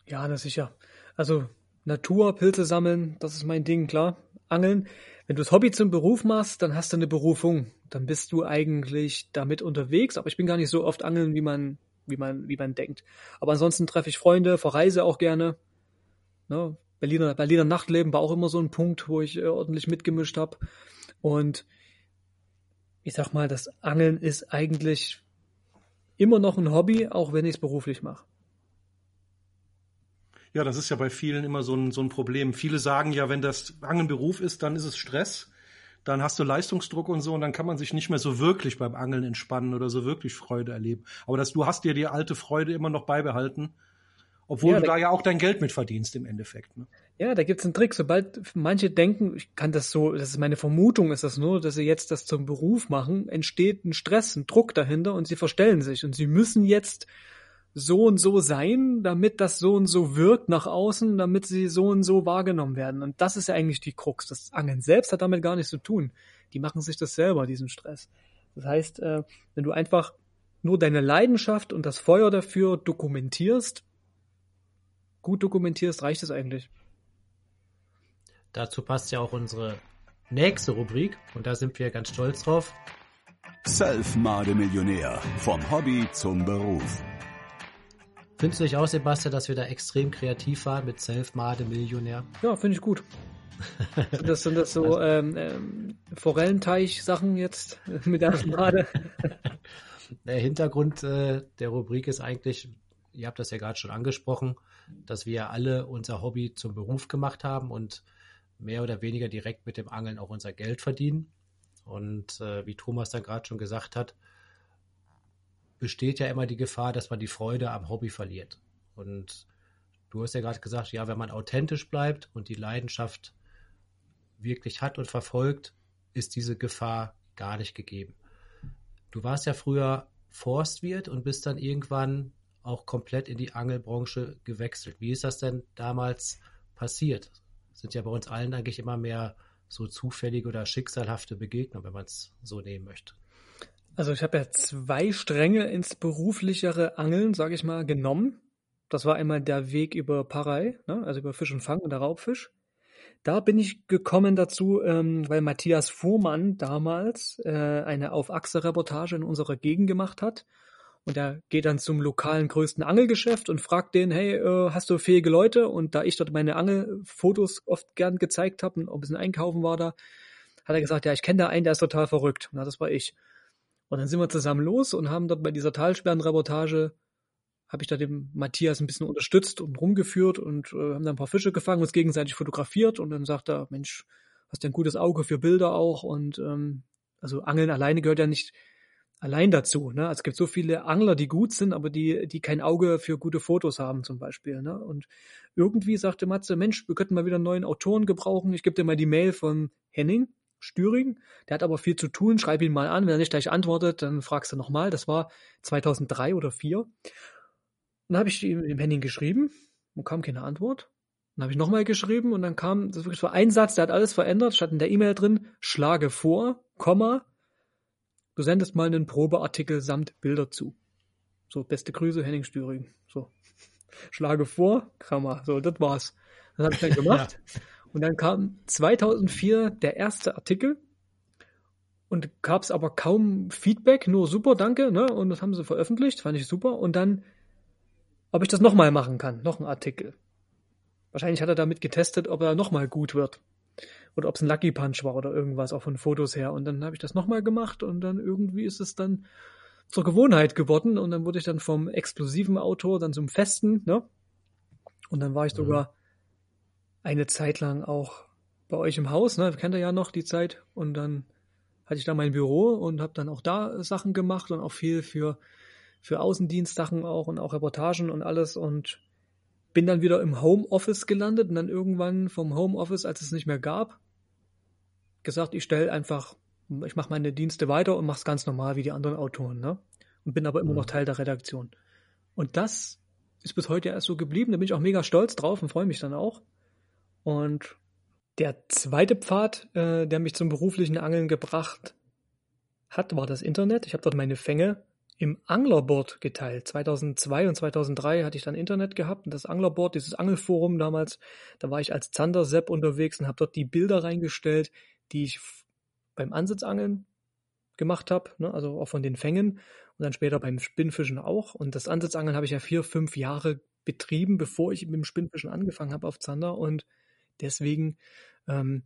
Ja, das sicher. Also Natur, Pilze sammeln, das ist mein Ding, klar. Angeln. Wenn du das Hobby zum Beruf machst, dann hast du eine Berufung. Dann bist du eigentlich damit unterwegs. Aber ich bin gar nicht so oft angeln, wie man denkt. Aber ansonsten treffe ich Freunde, verreise auch gerne. Ne? Berliner Nachtleben war auch immer so ein Punkt, wo ich ordentlich mitgemischt habe. Und ich sag mal, das Angeln ist eigentlich immer noch ein Hobby, auch wenn ich es beruflich mache. Ja, das ist ja bei vielen immer so ein Problem. Viele sagen ja, wenn das Angeln Beruf ist, dann ist es Stress. Dann hast du Leistungsdruck und so, und dann kann man sich nicht mehr so wirklich beim Angeln entspannen oder so wirklich Freude erleben. Aber du hast dir die alte Freude immer noch beibehalten. Obwohl du da ja auch dein Geld mit verdienst im Endeffekt. Ne? Ja, da gibt's einen Trick. Sobald manche denken, ich kann das so, das ist meine Vermutung, ist das nur, dass sie jetzt das zum Beruf machen, entsteht ein Stress, ein Druck dahinter, und sie verstellen sich. Und sie müssen jetzt so und so sein, damit das so und so wirkt nach außen, damit sie so und so wahrgenommen werden. Und das ist ja eigentlich die Krux. Das Angeln selbst hat damit gar nichts zu tun. Die machen sich das selber, diesen Stress. Das heißt, wenn du einfach nur deine Leidenschaft und das Feuer dafür gut dokumentierst, reicht es eigentlich. Dazu passt ja auch unsere nächste Rubrik, und da sind wir ganz stolz drauf. Self-Made-Millionär. Vom Hobby zum Beruf. Findest du dich auch, Sebastian, dass wir da extrem kreativ waren mit Self-Made-Millionär? Ja, finde ich gut. Sind das so Forellenteich-Sachen jetzt mit der Made? Der Hintergrund der Rubrik ist eigentlich, ihr habt das ja gerade schon angesprochen, dass wir alle unser Hobby zum Beruf gemacht haben und mehr oder weniger direkt mit dem Angeln auch unser Geld verdienen. Und wie Thomas dann gerade schon gesagt hat, besteht ja immer die Gefahr, dass man die Freude am Hobby verliert. Und du hast ja gerade gesagt, ja, wenn man authentisch bleibt und die Leidenschaft wirklich hat und verfolgt, ist diese Gefahr gar nicht gegeben. Du warst ja früher Forstwirt und bist dann irgendwann auch komplett in die Angelbranche gewechselt. Wie ist das denn damals passiert? Das sind ja bei uns allen eigentlich immer mehr so zufällige oder schicksalhafte Begegnungen, wenn man es so nehmen möchte. Also ich habe ja zwei Stränge ins beruflichere Angeln, sage ich mal, genommen. Das war einmal der Weg über Parei, ne? Also über Fisch und Fang und der Raubfisch. Da bin ich gekommen dazu, weil Matthias Fuhrmann damals eine Auf-Achse-Reportage in unserer Gegend gemacht hat. Und er geht dann zum lokalen größten Angelgeschäft und fragt den, hey, hast du fähige Leute? Und da ich dort meine Angelfotos oft gern gezeigt habe und auch ein bisschen einkaufen war da, hat er gesagt, ja, ich kenne da einen, der ist total verrückt. Na, das war ich. Und dann sind wir zusammen los und haben dort bei dieser Talsperrenreportage, habe ich da dem Matthias ein bisschen unterstützt und rumgeführt und haben da ein paar Fische gefangen, uns gegenseitig fotografiert, und dann sagt er, Mensch, hast du ein gutes Auge für Bilder auch, und also Angeln alleine gehört ja nicht allein dazu, ne? Also es gibt so viele Angler, die gut sind, aber die kein Auge für gute Fotos haben zum Beispiel, ne? Und irgendwie sagte Matze, Mensch, wir könnten mal wieder einen neuen Autoren gebrauchen. Ich gebe dir mal die Mail von Henning Stüring. Der hat aber viel zu tun. Schreib ihn mal an. Wenn er nicht gleich antwortet, dann fragst du nochmal. Das war 2003 oder 2004. Dann habe ich ihm Henning geschrieben und kam keine Antwort. Dann habe ich nochmal geschrieben und dann kam, das war ein Satz, der hat alles verändert. Statt in der E-Mail drin, schlage vor, Komma, du sendest mal einen Probeartikel samt Bilder zu. So, beste Grüße, Henning Stüring. So, schlage vor, Krammer. So, das war's. Das habe ich dann gemacht. Ja. Und dann kam 2004 der erste Artikel und gab's aber kaum Feedback, nur super, danke, ne? Und das haben sie veröffentlicht, fand ich super. Und dann ob ich das nochmal machen kann, noch ein Artikel. Wahrscheinlich hat er damit getestet, ob er nochmal gut wird. Oder ob es ein Lucky Punch war oder irgendwas, auch von Fotos her. Und dann habe ich das nochmal gemacht und dann irgendwie ist es dann zur Gewohnheit geworden. Und dann wurde ich dann vom exklusiven Autor dann zum festen, ne? Und dann war ich sogar eine Zeit lang auch bei euch im Haus, ne? Kennt ihr ja noch die Zeit. Und dann hatte ich da mein Büro und habe dann auch da Sachen gemacht und auch viel für Außendienstsachen auch und auch Reportagen und alles und bin dann wieder im Homeoffice gelandet und dann irgendwann vom Homeoffice, als es nicht mehr gab, gesagt, ich mache meine Dienste weiter und mache es ganz normal wie die anderen Autoren, ne? Und bin aber immer noch Teil der Redaktion. Und das ist bis heute ja erst so geblieben. Da bin ich auch mega stolz drauf und freue mich dann auch. Und der zweite Pfad, der mich zum beruflichen Angeln gebracht hat, war das Internet. Ich habe dort meine Fänge im Anglerboard geteilt. 2002 und 2003 hatte ich dann Internet gehabt und das Anglerboard, dieses Angelforum damals, da war ich als Zander-Sepp unterwegs und habe dort die Bilder reingestellt, die ich beim Ansitzangeln gemacht habe, ne? Also auch von den Fängen und dann später beim Spinnfischen auch. Und das Ansitzangeln habe ich ja 4-5 Jahre betrieben, bevor ich mit dem Spinnfischen angefangen habe auf Zander und deswegen habe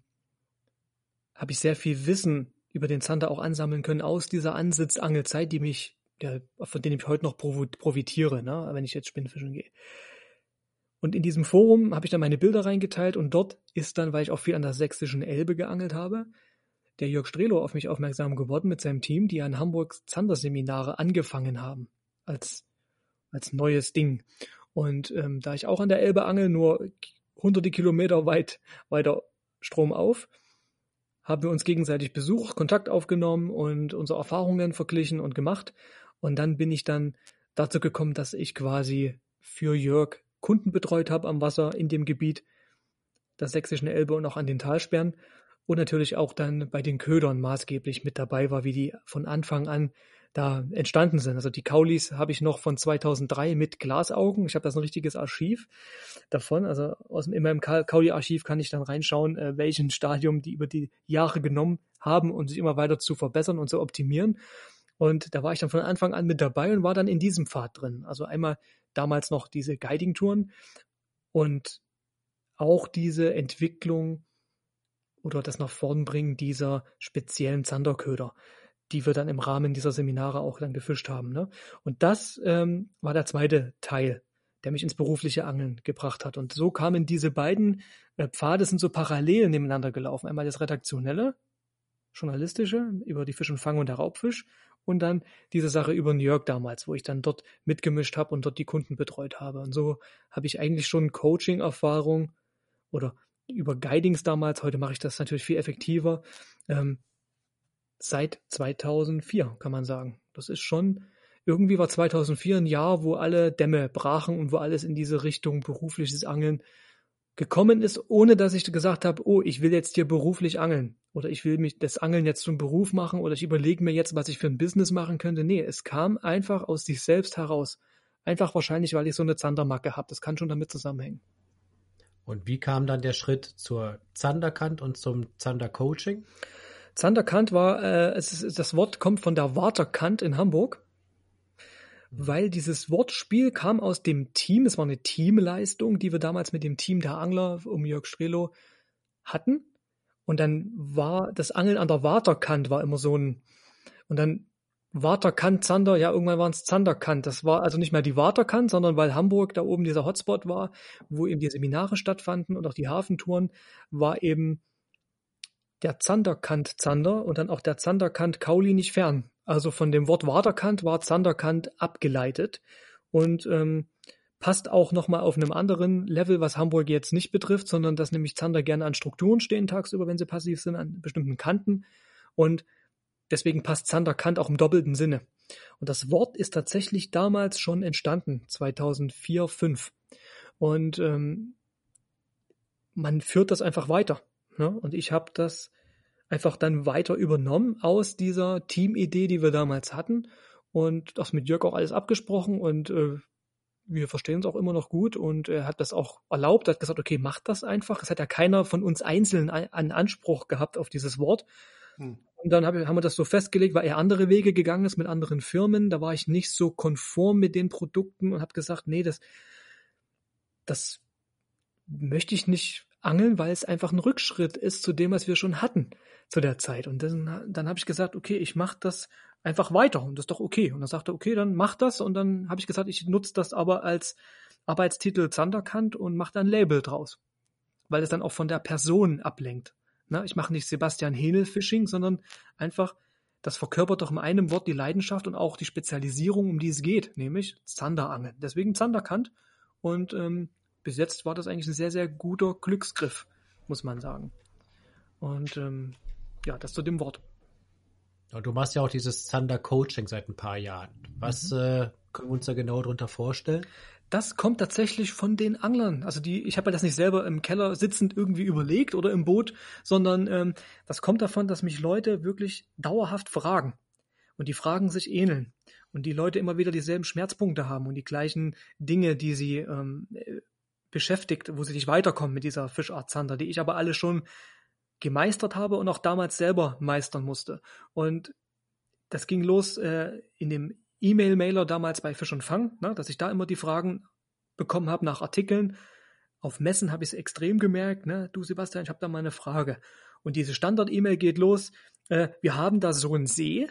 ich sehr viel Wissen über den Zander auch ansammeln können aus dieser Ansitzangelzeit, von denen ich heute noch profitiere, ne, wenn ich jetzt Spinnfischen gehe. Und in diesem Forum habe ich dann meine Bilder reingeteilt und dort ist dann, weil ich auch viel an der Sächsischen Elbe geangelt habe, der Jörg Strehloh auf mich aufmerksam geworden mit seinem Team, die an Hamburg Zanderseminare angefangen haben als neues Ding. Und da ich auch an der Elbe angel, nur hunderte Kilometer weit weiter stromauf, haben wir uns gegenseitig besucht, Kontakt aufgenommen und unsere Erfahrungen verglichen und gemacht. Und dann bin ich dann dazu gekommen, dass ich quasi für Jörg Kunden betreut habe am Wasser in dem Gebiet der Sächsischen Elbe und auch an den Talsperren und natürlich auch dann bei den Ködern maßgeblich mit dabei war, wie die von Anfang an da entstanden sind. Also die Kaulis habe ich noch von 2003 mit Glasaugen. Ich habe das ein richtiges Archiv davon. Also in meinem Kauli-Archiv kann ich dann reinschauen, welchen Stadium die über die Jahre genommen haben, um sich immer weiter zu verbessern und zu optimieren. Und da war ich dann von Anfang an mit dabei und war dann in diesem Pfad drin. Also einmal damals noch diese Guiding-Touren und auch diese Entwicklung oder das nach vorn bringen dieser speziellen Zanderköder, die wir dann im Rahmen dieser Seminare auch dann gefischt haben. Ne? Und das war der zweite Teil, der mich ins berufliche Angeln gebracht hat. Und so kamen diese beiden Pfade, sind so parallel nebeneinander gelaufen. Einmal das redaktionelle, journalistische, über die Fisch und Fang und der Raubfisch und dann diese Sache über den Jörg damals, wo ich dann dort mitgemischt habe und dort die Kunden betreut habe. Und so habe ich eigentlich schon Coaching-Erfahrung oder über Guidings damals, heute mache ich das natürlich viel effektiver, seit 2004, kann man sagen. Das ist schon, irgendwie war 2004 ein Jahr, wo alle Dämme brachen und wo alles in diese Richtung berufliches Angeln gekommen ist, ohne dass ich gesagt habe, oh, ich will jetzt hier beruflich angeln oder ich will mich das Angeln jetzt zum Beruf machen oder ich überlege mir jetzt, was ich für ein Business machen könnte. Nee, es kam einfach aus sich selbst heraus. Einfach wahrscheinlich, weil ich so eine Zandermacke habe. Das kann schon damit zusammenhängen. Und wie kam dann der Schritt zur Zanderkant und zum Zandercoaching? Zanderkant war, das Wort kommt von der Waterkant in Hamburg, weil dieses Wortspiel kam aus dem Team, es war eine Teamleistung, die wir damals mit dem Team der Angler um Jörg Strehloh hatten und dann war das Angeln an der Waterkant war immer so ein, und dann Waterkant, Zander, ja irgendwann waren es Zanderkant, das war also nicht mehr die Waterkant, sondern weil Hamburg da oben dieser Hotspot war, wo eben die Seminare stattfanden und auch die Hafentouren, war eben der Zanderkant-Zander und dann auch der Zanderkant-Kauli nicht fern. Also von dem Wort Waterkant war Zanderkant abgeleitet und passt auch nochmal auf einem anderen Level, was Hamburg jetzt nicht betrifft, sondern dass nämlich Zander gerne an Strukturen stehen tagsüber, wenn sie passiv sind, an bestimmten Kanten und deswegen passt Zanderkant auch im doppelten Sinne. Und das Wort ist tatsächlich damals schon entstanden, 2004, 2005. Und man führt das einfach weiter. Ne? Und ich habe das einfach dann weiter übernommen aus dieser Teamidee, die wir damals hatten und das mit Jörg auch alles abgesprochen und wir verstehen uns auch immer noch gut und er hat das auch erlaubt, hat gesagt, okay, macht das einfach. Es hat ja keiner von uns einzeln einen Anspruch gehabt auf dieses Wort. Und dann haben wir das so festgelegt, weil er andere Wege gegangen ist mit anderen Firmen. Da war ich nicht so konform mit den Produkten und habe gesagt, nee, das möchte ich nicht angeln, weil es einfach ein Rückschritt ist zu dem, was wir schon hatten zu der Zeit. Und dann habe ich gesagt, okay, ich mache das einfach weiter und das ist doch okay. Und dann sagte er, okay, dann mach das. Und dann habe ich gesagt, ich nutze das aber als Arbeitstitel Zanderkant und mache da ein Label draus, weil es dann auch von der Person ablenkt. Na, ich mache nicht Sebastian Hähnel Fishing, sondern einfach, das verkörpert doch in einem Wort die Leidenschaft und auch die Spezialisierung, um die es geht, nämlich Zanderangeln. Deswegen Zanderkant. Und bis jetzt war das eigentlich ein sehr, sehr guter Glücksgriff, muss man sagen. Und ja, das zu dem Wort. Und du machst ja auch dieses Zander-Coaching seit ein paar Jahren. Was können wir uns da genau darunter vorstellen? Das kommt tatsächlich von den Anglern. Also ich habe mir das nicht selber im Keller sitzend irgendwie überlegt oder im Boot, sondern das kommt davon, dass mich Leute wirklich dauerhaft fragen. Und die Fragen sich ähneln. Und die Leute immer wieder dieselben Schmerzpunkte haben und die gleichen Dinge, die sie beschäftigt, wo sie nicht weiterkommen mit dieser Fischart Zander, die ich aber alle schon gemeistert habe und auch damals selber meistern musste. Und das ging los in dem E-Mail-Mailer damals bei Fisch und Fang, ne, dass ich da immer die Fragen bekommen habe nach Artikeln. Auf Messen habe ich es extrem gemerkt. Ne, du Sebastian, ich habe da mal eine Frage. Und diese Standard-E-Mail geht los. Wir haben da so einen See, ..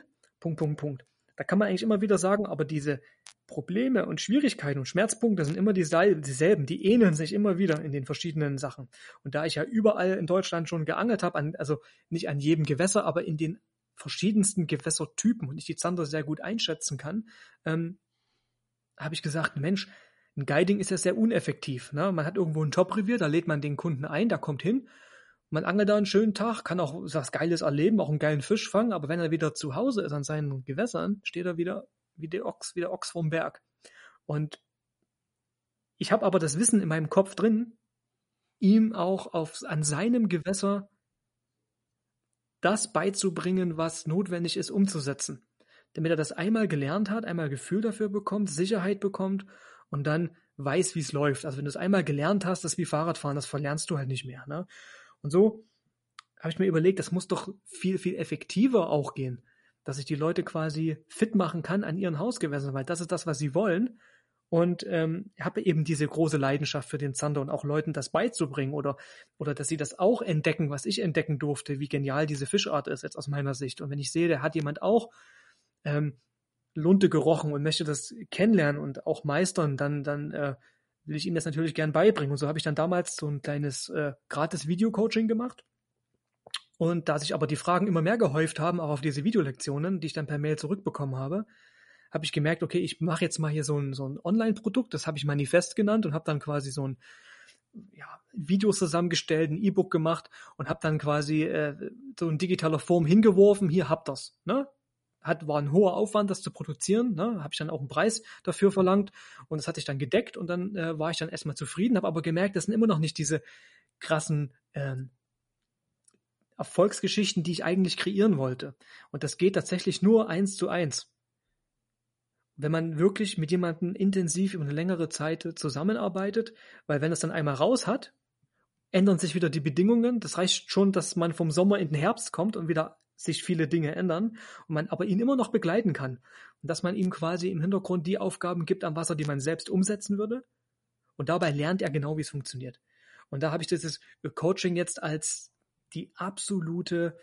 Da kann man eigentlich immer wieder sagen, aber diese Probleme und Schwierigkeiten und Schmerzpunkte sind immer dieselben, die ähneln sich immer wieder in den verschiedenen Sachen. Und da ich ja überall in Deutschland schon geangelt habe, also nicht an jedem Gewässer, aber in den verschiedensten Gewässertypen und ich die Zander sehr gut einschätzen kann, habe ich gesagt, Mensch, ein Guiding ist ja sehr uneffektiv. Ne? Man hat irgendwo ein Top-Revier, da lädt man den Kunden ein, da kommt hin, man angelt da einen schönen Tag, kann auch was Geiles erleben, auch einen geilen Fisch fangen, aber wenn er wieder zu Hause ist an seinen Gewässern, steht er wieder wie der Ochs vorm Berg. Und ich habe aber das Wissen in meinem Kopf drin, ihm auch an seinem Gewässer das beizubringen, was notwendig ist, umzusetzen. Damit er das einmal gelernt hat, einmal Gefühl dafür bekommt, Sicherheit bekommt und dann weiß, wie es läuft. Also wenn du es einmal gelernt hast, das ist wie Fahrradfahren, das verlernst du halt nicht mehr, ne? Und so habe ich mir überlegt, das muss doch viel, viel effektiver auch gehen, dass ich die Leute quasi fit machen kann an ihren Hausgewässern, weil das ist das, was sie wollen. Und habe eben diese große Leidenschaft für den Zander und auch Leuten das beizubringen oder dass sie das auch entdecken, was ich entdecken durfte, wie genial diese Fischart ist jetzt aus meiner Sicht. Und wenn ich sehe, da hat jemand auch Lunte gerochen und möchte das kennenlernen und auch meistern, dann will ich ihnen das natürlich gern beibringen. Und so habe ich dann damals so ein kleines gratis Video-Coaching gemacht. Und da sich aber die Fragen immer mehr gehäuft haben, auch auf diese Videolektionen, die ich dann per Mail zurückbekommen habe, habe ich gemerkt, okay, ich mache jetzt mal hier so ein Online-Produkt, das habe ich Manifest genannt und habe dann quasi so ein Videos zusammengestellt, ein E-Book gemacht und habe dann quasi so in digitaler Form hingeworfen, hier habt das, ne? War ein hoher Aufwand, das zu produzieren, ne? Habe ich dann auch einen Preis dafür verlangt und das hat sich dann gedeckt und dann war ich dann erstmal zufrieden, habe aber gemerkt, das sind immer noch nicht diese krassen Erfolgsgeschichten, die ich eigentlich kreieren wollte. Und das geht tatsächlich nur 1:1. Wenn man wirklich mit jemandem intensiv über eine längere Zeit zusammenarbeitet, weil wenn das dann einmal raus hat, ändern sich wieder die Bedingungen. Das reicht schon, dass man vom Sommer in den Herbst kommt und wieder sich viele Dinge ändern und man aber ihn immer noch begleiten kann. Und dass man ihm quasi im Hintergrund die Aufgaben gibt am Wasser, die man selbst umsetzen würde. Und dabei lernt er genau, wie es funktioniert. Und da habe ich dieses Coaching jetzt als die absolute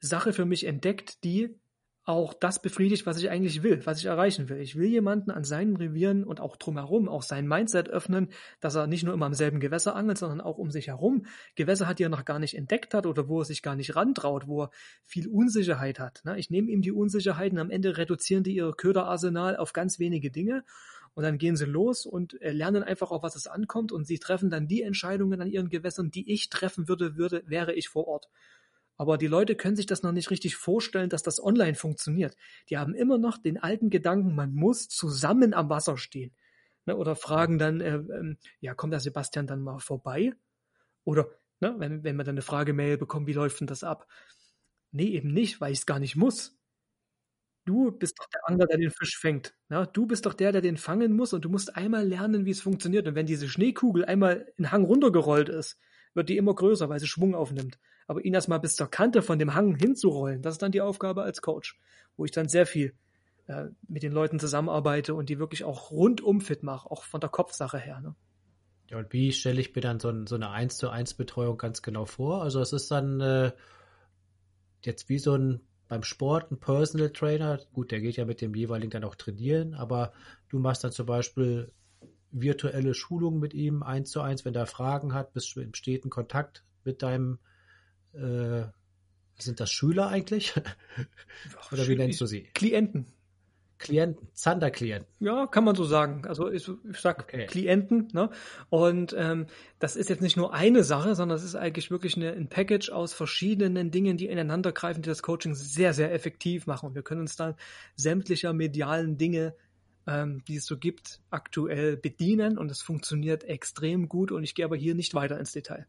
Sache für mich entdeckt, die auch das befriedigt, was ich eigentlich will, was ich erreichen will. Ich will jemanden an seinen Revieren und auch drumherum, auch sein Mindset öffnen, dass er nicht nur immer am selben Gewässer angelt, sondern auch um sich herum Gewässer hat, die er noch gar nicht entdeckt hat oder wo er sich gar nicht rantraut, wo er viel Unsicherheit hat. Ich nehme ihm die Unsicherheiten, am Ende reduzieren die ihr Köderarsenal auf ganz wenige Dinge und dann gehen sie los und lernen einfach auch, was es ankommt und sie treffen dann die Entscheidungen an ihren Gewässern, die ich treffen würde, wäre ich vor Ort. Aber die Leute können sich das noch nicht richtig vorstellen, dass das online funktioniert. Die haben immer noch den alten Gedanken, man muss zusammen am Wasser stehen. Ne? Oder fragen dann, kommt der Sebastian dann mal vorbei? Oder ne, wenn wir dann eine Frage-Mail bekommen, wie läuft denn das ab? Nee, eben nicht, weil ich es gar nicht muss. Du bist doch der Angler, der den Fisch fängt. Ne? Du bist doch der den fangen muss und du musst einmal lernen, wie es funktioniert. Und wenn diese Schneekugel einmal einen Hang runtergerollt ist, wird die immer größer, weil sie Schwung aufnimmt. Aber ihn erstmal bis zur Kante von dem Hang hinzurollen, das ist dann die Aufgabe als Coach, wo ich dann sehr viel mit den Leuten zusammenarbeite und die wirklich auch rundum fit mache, auch von der Kopfsache her. Ne? Ja, und wie stelle ich mir dann so eine 1:1 Betreuung ganz genau vor? Also es ist dann jetzt wie so ein beim Sport ein Personal Trainer, gut, der geht ja mit dem jeweiligen dann auch trainieren, aber du machst dann zum Beispiel virtuelle Schulungen mit ihm 1:1, wenn er Fragen hat, bist du im steten Kontakt mit deinem, sind das Schüler eigentlich? Ach, oder wie nennst du sie? Klienten, Zanderklienten. Ja, kann man so sagen. Also ich sag okay. Klienten, ne? Und das ist jetzt nicht nur eine Sache, sondern es ist eigentlich wirklich ein Package aus verschiedenen Dingen, die ineinander greifen, die das Coaching sehr, sehr effektiv machen. Und wir können uns dann sämtlicher medialen Dinge, die es so gibt, aktuell bedienen. Und es funktioniert extrem gut. Und ich gehe aber hier nicht weiter ins Detail.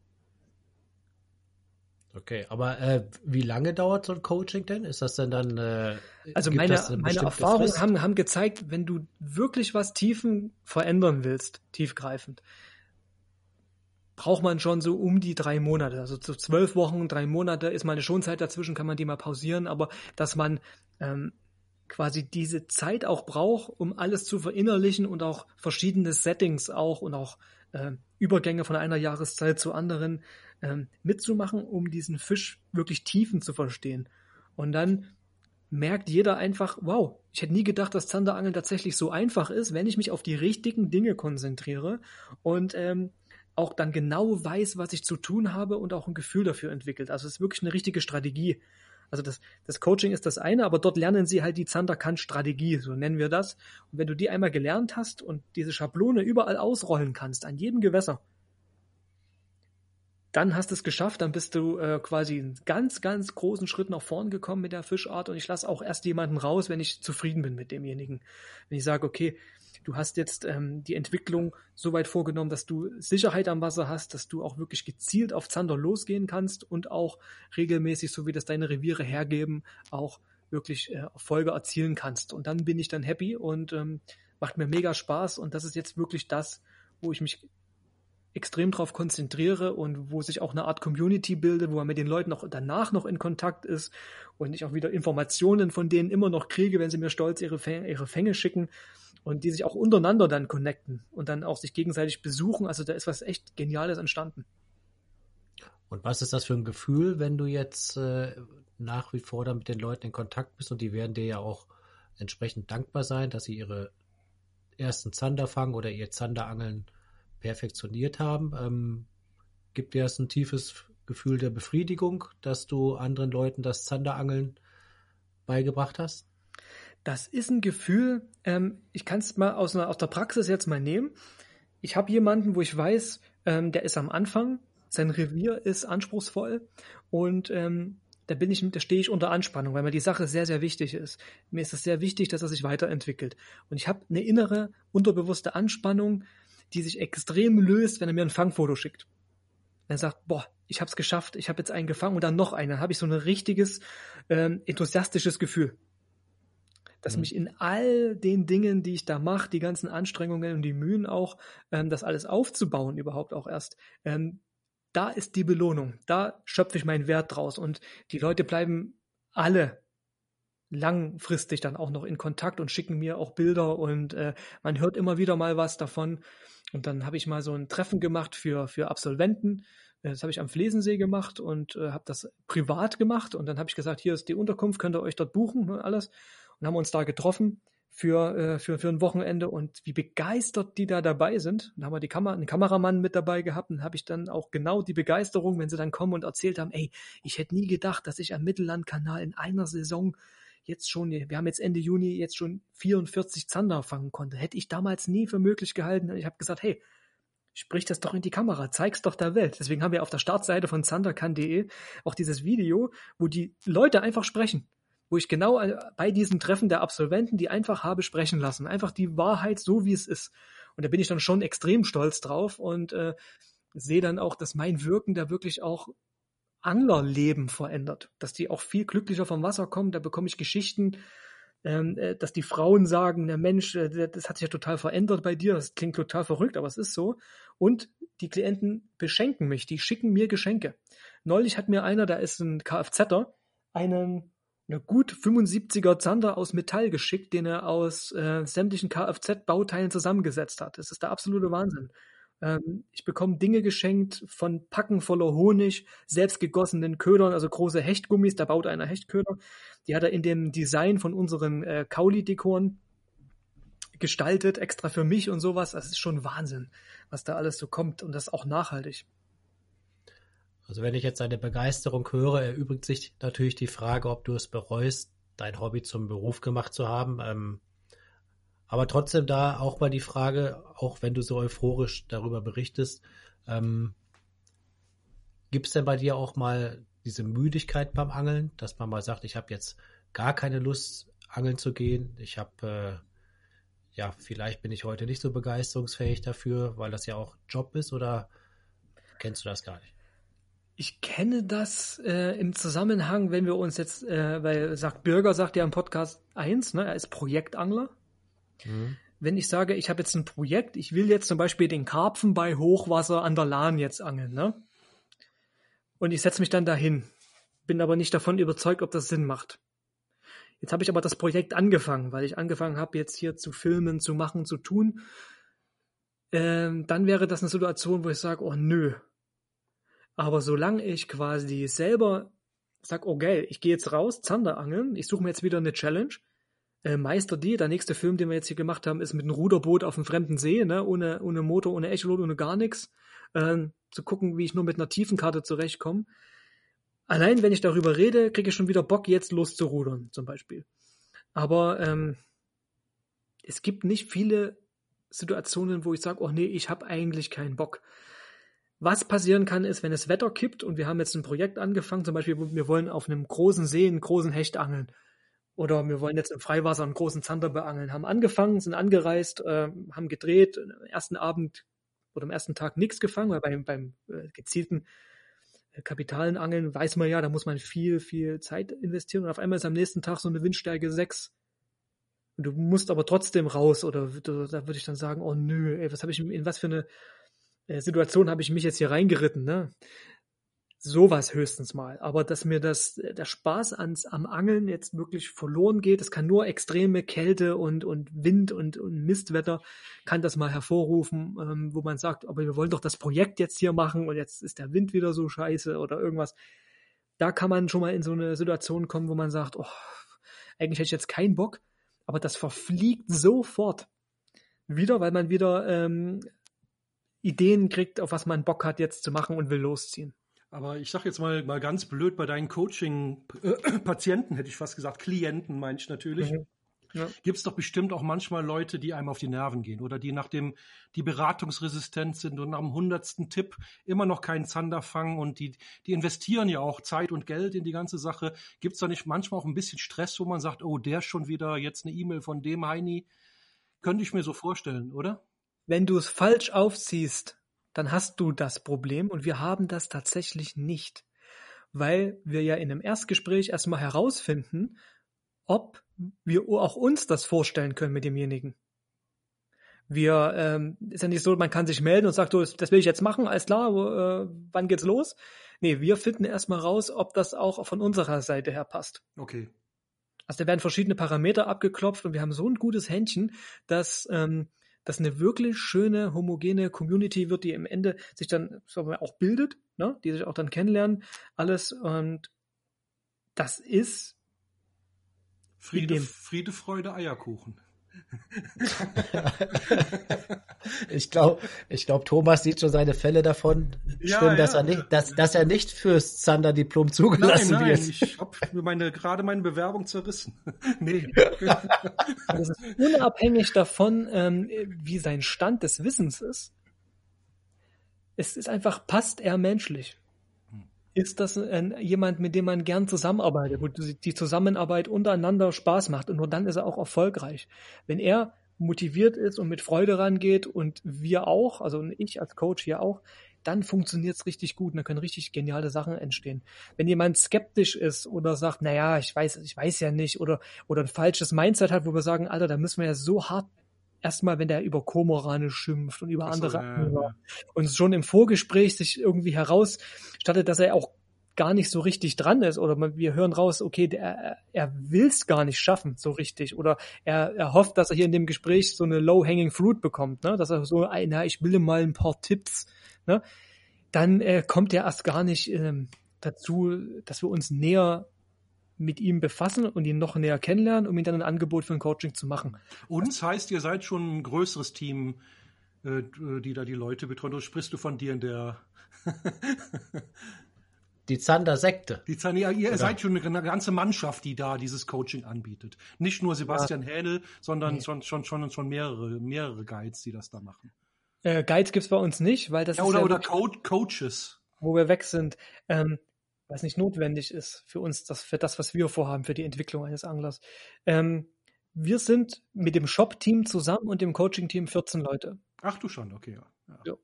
Okay, aber wie lange dauert so ein Coaching denn? Ist das denn dann... also meine Erfahrungen haben gezeigt, wenn du wirklich was tiefen verändern willst, tiefgreifend, braucht man schon so um die 3 Monate. Also so 12 Wochen, 3 Monate ist mal eine Schonzeit dazwischen, kann man die mal pausieren. Aber dass man quasi diese Zeit auch braucht, um alles zu verinnerlichen und auch verschiedene Settings auch und auch Übergänge von einer Jahreszeit zu anderen mitzumachen, um diesen Fisch wirklich tiefen zu verstehen. Und dann merkt jeder einfach, wow, ich hätte nie gedacht, dass Zanderangeln tatsächlich so einfach ist, wenn ich mich auf die richtigen Dinge konzentriere und auch dann genau weiß, was ich zu tun habe und auch ein Gefühl dafür entwickelt. Also es ist wirklich eine richtige Strategie. Also das Coaching ist das eine, aber dort lernen sie halt die Zanderkant-Strategie, so nennen wir das. Und wenn du die einmal gelernt hast und diese Schablone überall ausrollen kannst, an jedem Gewässer, dann hast du es geschafft, dann bist du quasi einen ganz, ganz großen Schritt nach vorn gekommen mit der Fischart und ich lasse auch erst jemanden raus, wenn ich zufrieden bin mit demjenigen. Wenn ich sage, okay, du hast jetzt die Entwicklung so weit vorgenommen, dass du Sicherheit am Wasser hast, dass du auch wirklich gezielt auf Zander losgehen kannst und auch regelmäßig, so wie das deine Reviere hergeben, auch wirklich Erfolge erzielen kannst. Und dann bin ich dann happy und macht mir mega Spaß und das ist jetzt wirklich das, wo ich mich extrem darauf konzentriere und wo sich auch eine Art Community bildet, wo man mit den Leuten auch danach noch in Kontakt ist und ich auch wieder Informationen von denen immer noch kriege, wenn sie mir stolz ihre Fänge schicken und die sich auch untereinander dann connecten und dann auch sich gegenseitig besuchen. Also da ist was echt Geniales entstanden. Und was ist das für ein Gefühl, wenn du jetzt nach wie vor dann mit den Leuten in Kontakt bist und die werden dir ja auch entsprechend dankbar sein, dass sie ihre ersten Zander fangen oder ihr Zanderangeln perfektioniert haben, gibt dir das ein tiefes Gefühl der Befriedigung, dass du anderen Leuten das Zanderangeln beigebracht hast? Das ist ein Gefühl, ich kann es mal aus der Praxis jetzt mal nehmen. Ich habe jemanden, wo ich weiß, der ist am Anfang, sein Revier ist anspruchsvoll und da stehe ich unter Anspannung, weil mir die Sache sehr, sehr wichtig ist. Mir ist es sehr wichtig, dass er sich weiterentwickelt. Und ich habe eine innere, unterbewusste Anspannung, die sich extrem löst, wenn er mir ein Fangfoto schickt. Er sagt, boah, ich hab's geschafft, ich habe jetzt einen gefangen und dann noch einen. Dann habe ich so ein richtiges, enthusiastisches Gefühl, dass mich in all den Dingen, die ich da mache, die ganzen Anstrengungen und die Mühen auch, das alles aufzubauen überhaupt auch erst, da ist die Belohnung, da schöpfe ich meinen Wert draus und die Leute bleiben alle langfristig dann auch noch in Kontakt und schicken mir auch Bilder und man hört immer wieder mal was davon. Und dann habe ich mal so ein Treffen gemacht für Absolventen. Das habe ich am Flesensee gemacht und habe das privat gemacht. Und dann habe ich gesagt, hier ist die Unterkunft, könnt ihr euch dort buchen und alles. Und haben uns da getroffen für ein Wochenende und wie begeistert die da dabei sind. Da haben wir einen Kameramann mit dabei gehabt und habe ich dann auch genau die Begeisterung, wenn sie dann kommen und erzählt haben, ey, ich hätte nie gedacht, dass ich am Mittellandkanal in einer Saison wir haben jetzt Ende Juni jetzt schon 44 Zander fangen konnte. Hätte ich damals nie für möglich gehalten. Ich habe gesagt, hey, sprich das doch in die Kamera, zeig's doch der Welt. Deswegen haben wir auf der Startseite von zanderkant.de auch dieses Video, wo die Leute einfach sprechen, wo ich genau bei diesen Treffen der Absolventen, die einfach habe sprechen lassen, einfach die Wahrheit so, wie es ist. Und da bin ich dann schon extrem stolz drauf und sehe dann auch, dass mein Wirken da wirklich auch Anglerleben verändert, dass die auch viel glücklicher vom Wasser kommen. Da bekomme ich Geschichten, dass die Frauen sagen, der Mensch, das hat sich ja total verändert bei dir, das klingt total verrückt, aber es ist so. Und Die Klienten beschenken mich, die schicken mir Geschenke. Neulich hat mir einer, da ist ein Kfzler, eine gut 75er Zander aus Metall geschickt, den er aus sämtlichen Kfz-Bauteilen zusammengesetzt hat. Das ist der absolute Wahnsinn. Ich bekomme Dinge geschenkt von Packen voller Honig, selbst gegossenen Ködern, also große Hechtgummis. Da baut einer Hechtköder. Die hat er in dem Design von unseren Kauli-Dekoren gestaltet, extra für mich und sowas. Das ist schon Wahnsinn, was da alles so kommt, und das auch nachhaltig. Also wenn ich jetzt deine Begeisterung höre, erübrigt sich natürlich die Frage, ob du es bereust, dein Hobby zum Beruf gemacht zu haben. Aber trotzdem da auch mal die Frage, auch wenn du so euphorisch darüber berichtest, gibt es denn bei dir auch mal diese Müdigkeit beim Angeln, dass man mal sagt, ich habe jetzt gar keine Lust, angeln zu gehen. Ich habe, vielleicht bin ich heute nicht so begeisterungsfähig dafür, weil das ja auch Job ist, oder kennst du das gar nicht? Ich kenne das im Zusammenhang, wenn wir uns jetzt, weil Birger sagt ja im Podcast 1, ne, er ist Projektangler. Mhm. Wenn ich sage, ich habe jetzt ein Projekt, ich will jetzt zum Beispiel den Karpfen bei Hochwasser an der Lahn jetzt angeln, ne? Und ich setze mich dann dahin, bin aber nicht davon überzeugt, ob das Sinn macht. Jetzt habe ich aber das Projekt angefangen, weil ich angefangen habe, jetzt hier zu filmen, zu machen, zu tun. Dann wäre das eine Situation, wo ich sage, oh nö. Aber solange ich quasi selber sage, okay, ich gehe jetzt raus, Zander angeln, ich suche mir jetzt wieder eine Challenge, meister die, der nächste Film, den wir jetzt hier gemacht haben, ist mit einem Ruderboot auf einem fremden See, ne? ohne Motor, ohne Echolot, ohne gar nichts, zu gucken, wie ich nur mit einer Tiefenkarte zurechtkomme. Allein, wenn ich darüber rede, kriege ich schon wieder Bock, jetzt loszurudern, zum Beispiel. Aber es gibt nicht viele Situationen, wo ich sage, oh nee, ich habe eigentlich keinen Bock. Was passieren kann, ist, wenn das Wetter kippt und wir haben jetzt ein Projekt angefangen, zum Beispiel, wir wollen auf einem großen See einen großen Hecht angeln oder wir wollen jetzt im Freiwasser einen großen Zander beangeln, haben angefangen, sind angereist, haben gedreht, am ersten Abend oder am ersten Tag nichts gefangen, weil beim gezielten kapitalen Angeln weiß man ja, da muss man viel, viel Zeit investieren, und auf einmal ist am nächsten Tag so eine Windstärke 6. Und du musst aber trotzdem raus, oder da würde ich dann sagen, oh nö, ey, was habe ich in was für eine Situation habe ich mich jetzt hier reingeritten, ne? Sowas höchstens mal. Aber dass mir der Spaß am Angeln jetzt wirklich verloren geht, das kann nur extreme Kälte und Wind und Mistwetter kann das mal hervorrufen, wo man sagt, aber wir wollen doch das Projekt jetzt hier machen und jetzt ist der Wind wieder so scheiße oder irgendwas. Da kann man schon mal in so eine Situation kommen, wo man sagt, oh, eigentlich hätte ich jetzt keinen Bock, aber das verfliegt sofort wieder, weil man wieder Ideen kriegt, auf was man Bock hat jetzt zu machen und will losziehen. Aber ich sag jetzt mal ganz blöd, bei deinen Coaching-Patienten, hätte ich fast gesagt, Klienten meine ich natürlich, ja. Gibt's doch bestimmt auch manchmal Leute, die einem auf die Nerven gehen oder die die beratungsresistent sind und am 100. Tipp immer noch keinen Zander fangen, und die investieren ja auch Zeit und Geld in die ganze Sache. Gibt's da nicht manchmal auch ein bisschen Stress, wo man sagt, oh, der schon wieder, jetzt eine E-Mail von dem Heini? Könnte ich mir so vorstellen, oder? Wenn du es falsch aufziehst, dann hast du das Problem, und wir haben das tatsächlich nicht, weil wir ja in einem Erstgespräch erstmal herausfinden, ob wir auch uns das vorstellen können mit demjenigen. Wir ist ja nicht so, man kann sich melden und sagt, das will ich jetzt machen, alles klar, wann geht's los? Nee, wir finden erstmal raus, ob das auch von unserer Seite her passt. Okay. Also da werden verschiedene Parameter abgeklopft, und wir haben so ein gutes Händchen, dass eine wirklich schöne, homogene Community wird, die im Ende sich dann auch bildet, ne? Die sich auch dann kennenlernen, alles. Und das ist Friede, Freude, Eierkuchen. Ich glaube, Thomas sieht schon seine Fälle davon. Ja, stimmt, dass er nicht, dass er nicht fürs Zander-Diplom zugelassen wird. Nein, ich habe gerade meine Bewerbung zerrissen. Nee. Das ist unabhängig davon, wie sein Stand des Wissens ist. Es ist einfach, passt er menschlich? Ist das jemand, mit dem man gern zusammenarbeitet, wo die Zusammenarbeit untereinander Spaß macht, und nur dann ist er auch erfolgreich. Wenn er motiviert ist und mit Freude rangeht, und wir auch, also ich als Coach hier auch, dann funktioniert's richtig gut und da können richtig geniale Sachen entstehen. Wenn jemand skeptisch ist oder sagt, naja, ich weiß ja nicht, oder ein falsches Mindset hat, wo wir sagen, Alter, da müssen wir ja so hart erstmal, wenn der über Kormorane schimpft und über andere. Und schon im Vorgespräch sich irgendwie herausstattet, dass er auch gar nicht so richtig dran ist, oder wir hören raus, okay, er will es gar nicht schaffen so richtig, oder er hofft, dass er hier in dem Gespräch so eine low-hanging fruit bekommt, ne? Dass er so, ich will mal ein paar Tipps, ne? Dann kommt er erst gar nicht dazu, dass wir uns näher mit ihm befassen und ihn noch näher kennenlernen, um ihm dann ein Angebot für ein Coaching zu machen. Uns heißt, ihr seid schon ein größeres Team, die da die Leute betreuen. Oder sprichst du von dir in der... Die Zander-Sekte. Ihr seid schon eine ganze Mannschaft, die da dieses Coaching anbietet. Nicht nur Sebastian Hähnel, sondern schon mehrere Guides, die das da machen. Guides gibt es bei uns nicht, weil das ist oder Coaches. Wo wir weg sind, was nicht notwendig ist für uns, für das, was wir vorhaben, für die Entwicklung eines Anglers. Wir sind mit dem Shop-Team zusammen und dem Coaching-Team 14 Leute. Ach du schon, okay. Ja.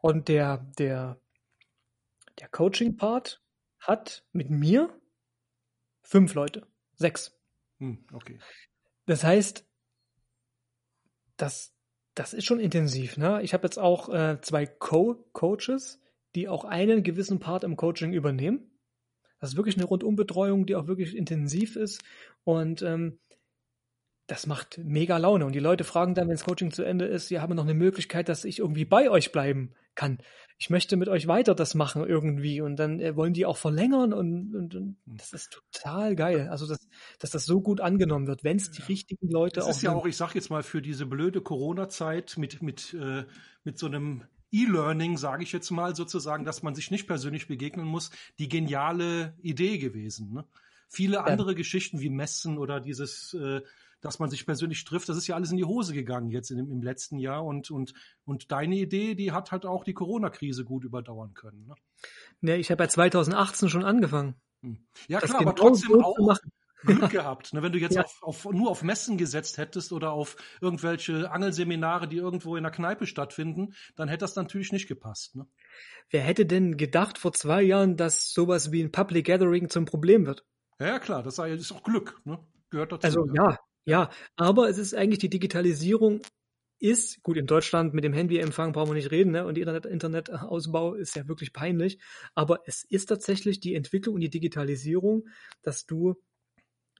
Und der Coaching-Part hat mit mir 5 Leute, 6. Okay. Das heißt, das ist schon intensiv, ne? Ich habe jetzt auch 2 Co-Coaches, die auch einen gewissen Part im Coaching übernehmen. Das ist wirklich eine Rundumbetreuung, die auch wirklich intensiv ist, und das macht mega Laune. Und die Leute fragen dann, wenn das Coaching zu Ende ist, haben noch eine Möglichkeit, dass ich irgendwie bei euch bleiben kann. Ich möchte mit euch weiter das machen irgendwie. Und dann wollen die auch verlängern. Und das ist total geil. Also, dass das so gut angenommen wird, wenn es die richtigen Leute auch... Das ist ja auch, ich sag jetzt mal, für diese blöde Corona-Zeit mit so einem E-Learning, sage ich jetzt mal sozusagen, dass man sich nicht persönlich begegnen muss, die geniale Idee gewesen, ne? Viele andere Geschichten wie Messen oder dieses... dass man sich persönlich trifft, das ist ja alles in die Hose gegangen jetzt im letzten Jahr, und deine Idee, die hat halt auch die Corona-Krise gut überdauern können. Ne? Ja, ich habe ja 2018 schon angefangen. Ja klar, aber trotzdem auch Glück gehabt. Ne? Wenn du jetzt nur auf Messen gesetzt hättest oder auf irgendwelche Angelseminare, die irgendwo in der Kneipe stattfinden, dann hätte das natürlich nicht gepasst. Ne? Wer hätte denn gedacht vor 2 Jahren, dass sowas wie ein Public Gathering zum Problem wird? Ja klar, das ist auch Glück. Ne? Gehört dazu. Also ja, aber es ist eigentlich, die Digitalisierung ist, gut, in Deutschland mit dem Handyempfang brauchen wir nicht reden, ne? Und Internetausbau ist ja wirklich peinlich, aber es ist tatsächlich die Entwicklung und die Digitalisierung, dass du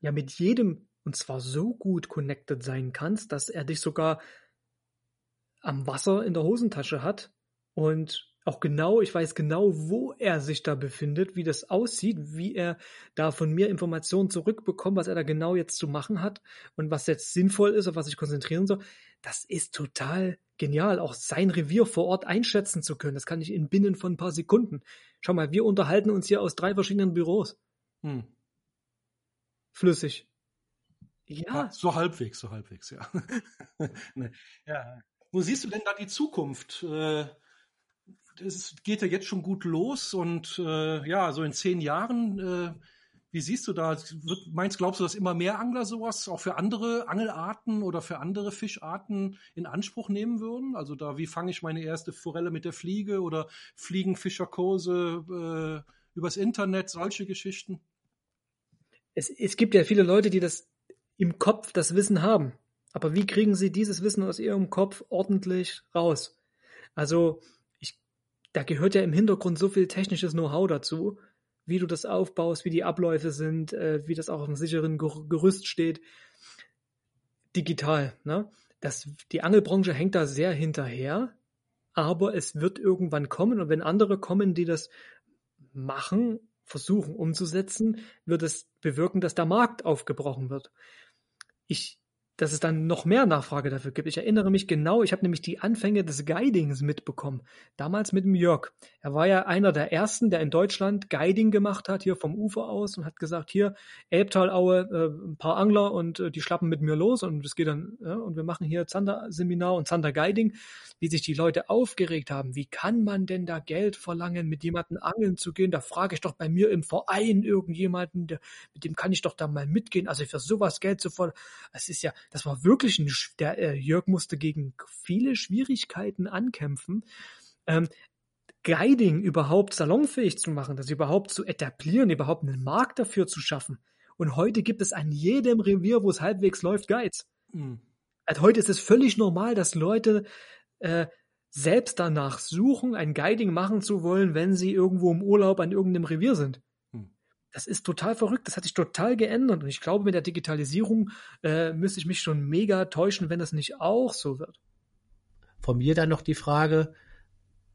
ja mit jedem, und zwar so gut connected sein kannst, dass er dich sogar am Wasser in der Hosentasche hat und ich weiß genau, wo er sich da befindet, wie das aussieht, wie er da von mir Informationen zurückbekommt, was er da genau jetzt zu machen hat und was jetzt sinnvoll ist, auf was ich konzentrieren soll. Das ist total genial, auch sein Revier vor Ort einschätzen zu können. Das kann ich binnen von ein paar Sekunden. Schau mal, wir unterhalten uns hier aus 3 verschiedenen Büros. Flüssig. Ja. So halbwegs, ja. Nee. Ja. Wo siehst du denn da die Zukunft? Es geht ja jetzt schon gut los, und so in 10 Jahren, wie siehst du da? Glaubst du, dass immer mehr Angler sowas auch für andere Angelarten oder für andere Fischarten in Anspruch nehmen würden? Also da, wie fange ich meine erste Forelle mit der Fliege, oder fliegen Fischerkurse übers Internet, solche Geschichten? Es gibt ja viele Leute, die das im Kopf, das Wissen haben. Aber wie kriegen sie dieses Wissen aus ihrem Kopf ordentlich raus? Also da gehört ja im Hintergrund so viel technisches Know-how dazu, wie du das aufbaust, wie die Abläufe sind, wie das auch auf einem sicheren Gerüst steht. Digital, ne? Die Angelbranche hängt da sehr hinterher, aber es wird irgendwann kommen, und wenn andere kommen, die das machen, versuchen umzusetzen, wird es bewirken, dass der Markt aufgebrochen wird. Dass es dann noch mehr Nachfrage dafür gibt. Ich erinnere mich genau, ich habe nämlich die Anfänge des Guidings mitbekommen. Damals mit dem Jörg. Er war ja einer der Ersten, der in Deutschland Guiding gemacht hat, hier vom Ufer aus, und hat gesagt, hier, Elbtalaue, ein paar Angler, und die schlappen mit mir los, und das geht dann, und wir machen hier Zander-Seminar und Zander-Guiding, wie sich die Leute aufgeregt haben. Wie kann man denn da Geld verlangen, mit jemandem angeln zu gehen? Da frage ich doch bei mir im Verein irgendjemanden, mit dem kann ich doch da mal mitgehen. Also für sowas Geld zu verlangen, es ist ja... Das war wirklich Jörg musste gegen viele Schwierigkeiten ankämpfen, Guiding überhaupt salonfähig zu machen, das überhaupt zu etablieren, überhaupt einen Markt dafür zu schaffen. Und heute gibt es an jedem Revier, wo es halbwegs läuft, Guides. Also heute ist es völlig normal, dass Leute selbst danach suchen, ein Guiding machen zu wollen, wenn sie irgendwo im Urlaub an irgendeinem Revier sind. Das ist total verrückt, das hat sich total geändert. Und ich glaube, mit der Digitalisierung müsste ich mich schon mega täuschen, wenn das nicht auch so wird. Von mir dann noch die Frage,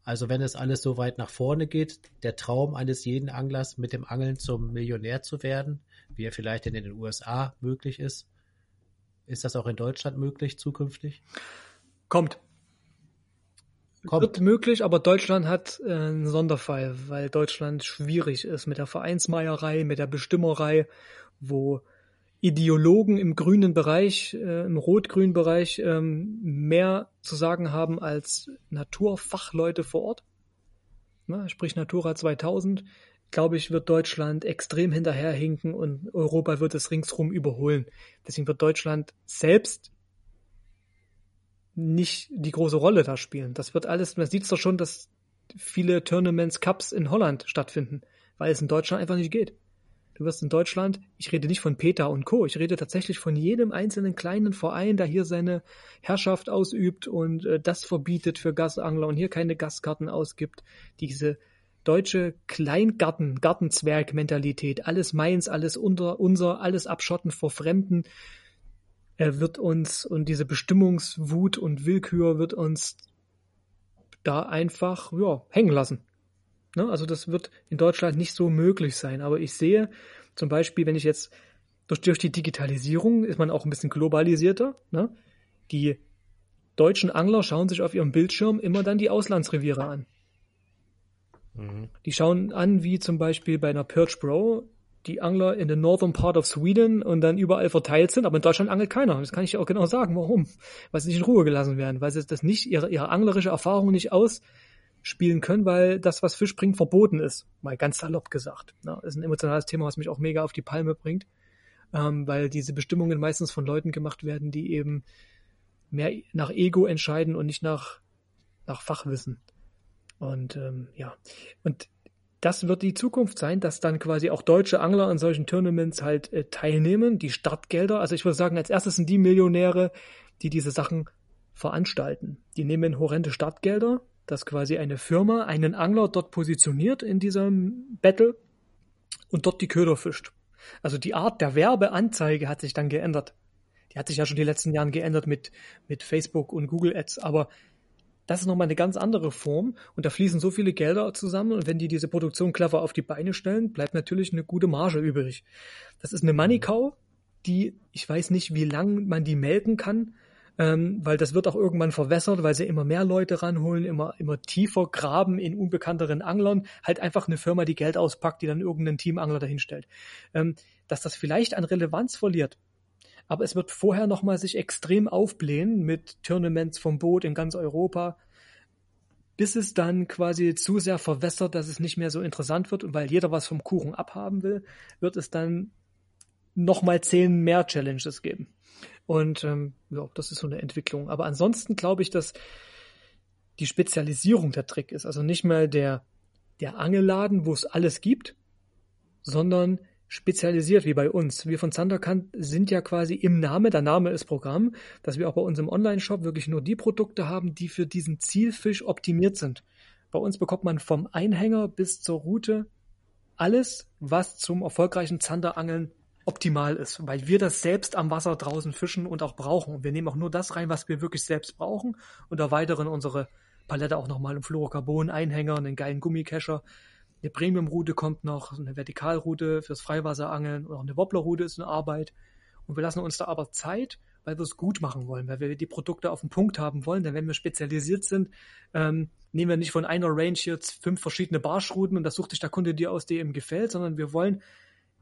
also wenn es alles so weit nach vorne geht, der Traum eines jeden Anglers, mit dem Angeln zum Millionär zu werden, wie er vielleicht in den USA möglich ist, ist das auch in Deutschland möglich zukünftig? Kommt. Wird möglich, aber Deutschland hat einen Sonderfall, weil Deutschland schwierig ist mit der Vereinsmeierei, mit der Bestimmerei, wo Ideologen im grünen Bereich, im rot-grünen Bereich mehr zu sagen haben als Naturfachleute vor Ort. Na, sprich Natura 2000, glaube ich, wird Deutschland extrem hinterherhinken und Europa wird es ringsrum überholen. Deswegen wird Deutschland selbst nicht die große Rolle da spielen. Das wird alles, man sieht es doch schon, dass viele Tournaments, Cups in Holland stattfinden, weil es in Deutschland einfach nicht geht. Du wirst in Deutschland, ich rede nicht von Peter und Co., ich rede tatsächlich von jedem einzelnen kleinen Verein, der hier seine Herrschaft ausübt und das verbietet für Gastangler und hier keine Gastkarten ausgibt. Diese deutsche Gartenzwerg-Mentalität, alles meins, alles unser, alles abschotten vor Fremden, wird uns, und diese Bestimmungswut und Willkür wird uns da einfach hängen lassen. Ne? Also das wird in Deutschland nicht so möglich sein. Aber ich sehe zum Beispiel, wenn ich jetzt durch die Digitalisierung ist man auch ein bisschen globalisierter. Ne? Die deutschen Angler schauen sich auf ihrem Bildschirm immer dann die Auslandsreviere an. Mhm. Die schauen an, wie zum Beispiel bei einer Perch Pro die Angler in the northern part of Sweden und dann überall verteilt sind, aber in Deutschland angelt keiner. Das kann ich auch genau sagen, warum. Weil sie nicht in Ruhe gelassen werden, weil sie das nicht, ihre anglerische Erfahrung nicht ausspielen können, weil das, was Fisch bringt, verboten ist. Mal ganz salopp gesagt. Ja, ist ein emotionales Thema, was mich auch mega auf die Palme bringt, weil diese Bestimmungen meistens von Leuten gemacht werden, die eben mehr nach Ego entscheiden und nicht nach Fachwissen. Und das wird die Zukunft sein, dass dann quasi auch deutsche Angler an solchen Tournaments halt teilnehmen, die Startgelder. Also ich würde sagen, als erstes sind die Millionäre, die diese Sachen veranstalten. Die nehmen horrende Startgelder, dass quasi eine Firma einen Angler dort positioniert in diesem Battle und dort die Köder fischt. Also die Art der Werbeanzeige hat sich dann geändert. Die hat sich ja schon die letzten Jahren geändert mit Facebook und Google Ads, aber das ist nochmal eine ganz andere Form und da fließen so viele Gelder zusammen und wenn die diese Produktion clever auf die Beine stellen, bleibt natürlich eine gute Marge übrig. Das ist eine Money Cow, die, ich weiß nicht, wie lange man die melken kann, weil das wird auch irgendwann verwässert, weil sie immer mehr Leute ranholen, immer tiefer graben in unbekannteren Anglern, halt einfach eine Firma, die Geld auspackt, die dann irgendeinen Teamangler dahinstellt. Dass das vielleicht an Relevanz verliert, aber es wird vorher nochmal sich extrem aufblähen mit Tournaments vom Boot in ganz Europa, bis es dann quasi zu sehr verwässert, dass es nicht mehr so interessant wird. Und weil jeder was vom Kuchen abhaben will, wird es dann nochmal 10 mehr Challenges geben. Und das ist so eine Entwicklung. Aber ansonsten glaube ich, dass die Spezialisierung der Trick ist. Also nicht mal der Angelladen, wo es alles gibt, sondern spezialisiert wie bei uns. Wir von Zanderkant sind ja quasi im Name, der Name ist Programm, dass wir auch bei uns im Online-Shop wirklich nur die Produkte haben, die für diesen Zielfisch optimiert sind. Bei uns bekommt man vom Einhänger bis zur Rute alles, was zum erfolgreichen Zanderangeln optimal ist, weil wir das selbst am Wasser draußen fischen und auch brauchen. Wir nehmen auch nur das rein, was wir wirklich selbst brauchen und erweitern unsere Palette auch nochmal im Fluorocarbon-Einhänger, einen geilen Gummikescher. Eine Premium-Route kommt noch, eine Vertikalroute fürs Freiwasserangeln und auch eine Wobbler-Route ist eine Arbeit. Und wir lassen uns da aber Zeit, weil wir es gut machen wollen, weil wir die Produkte auf den Punkt haben wollen. Denn wenn wir spezialisiert sind, nehmen wir nicht von einer Range jetzt 5 verschiedene Barschrouten und das sucht sich der Kunde dir aus, die ihm gefällt, sondern wir wollen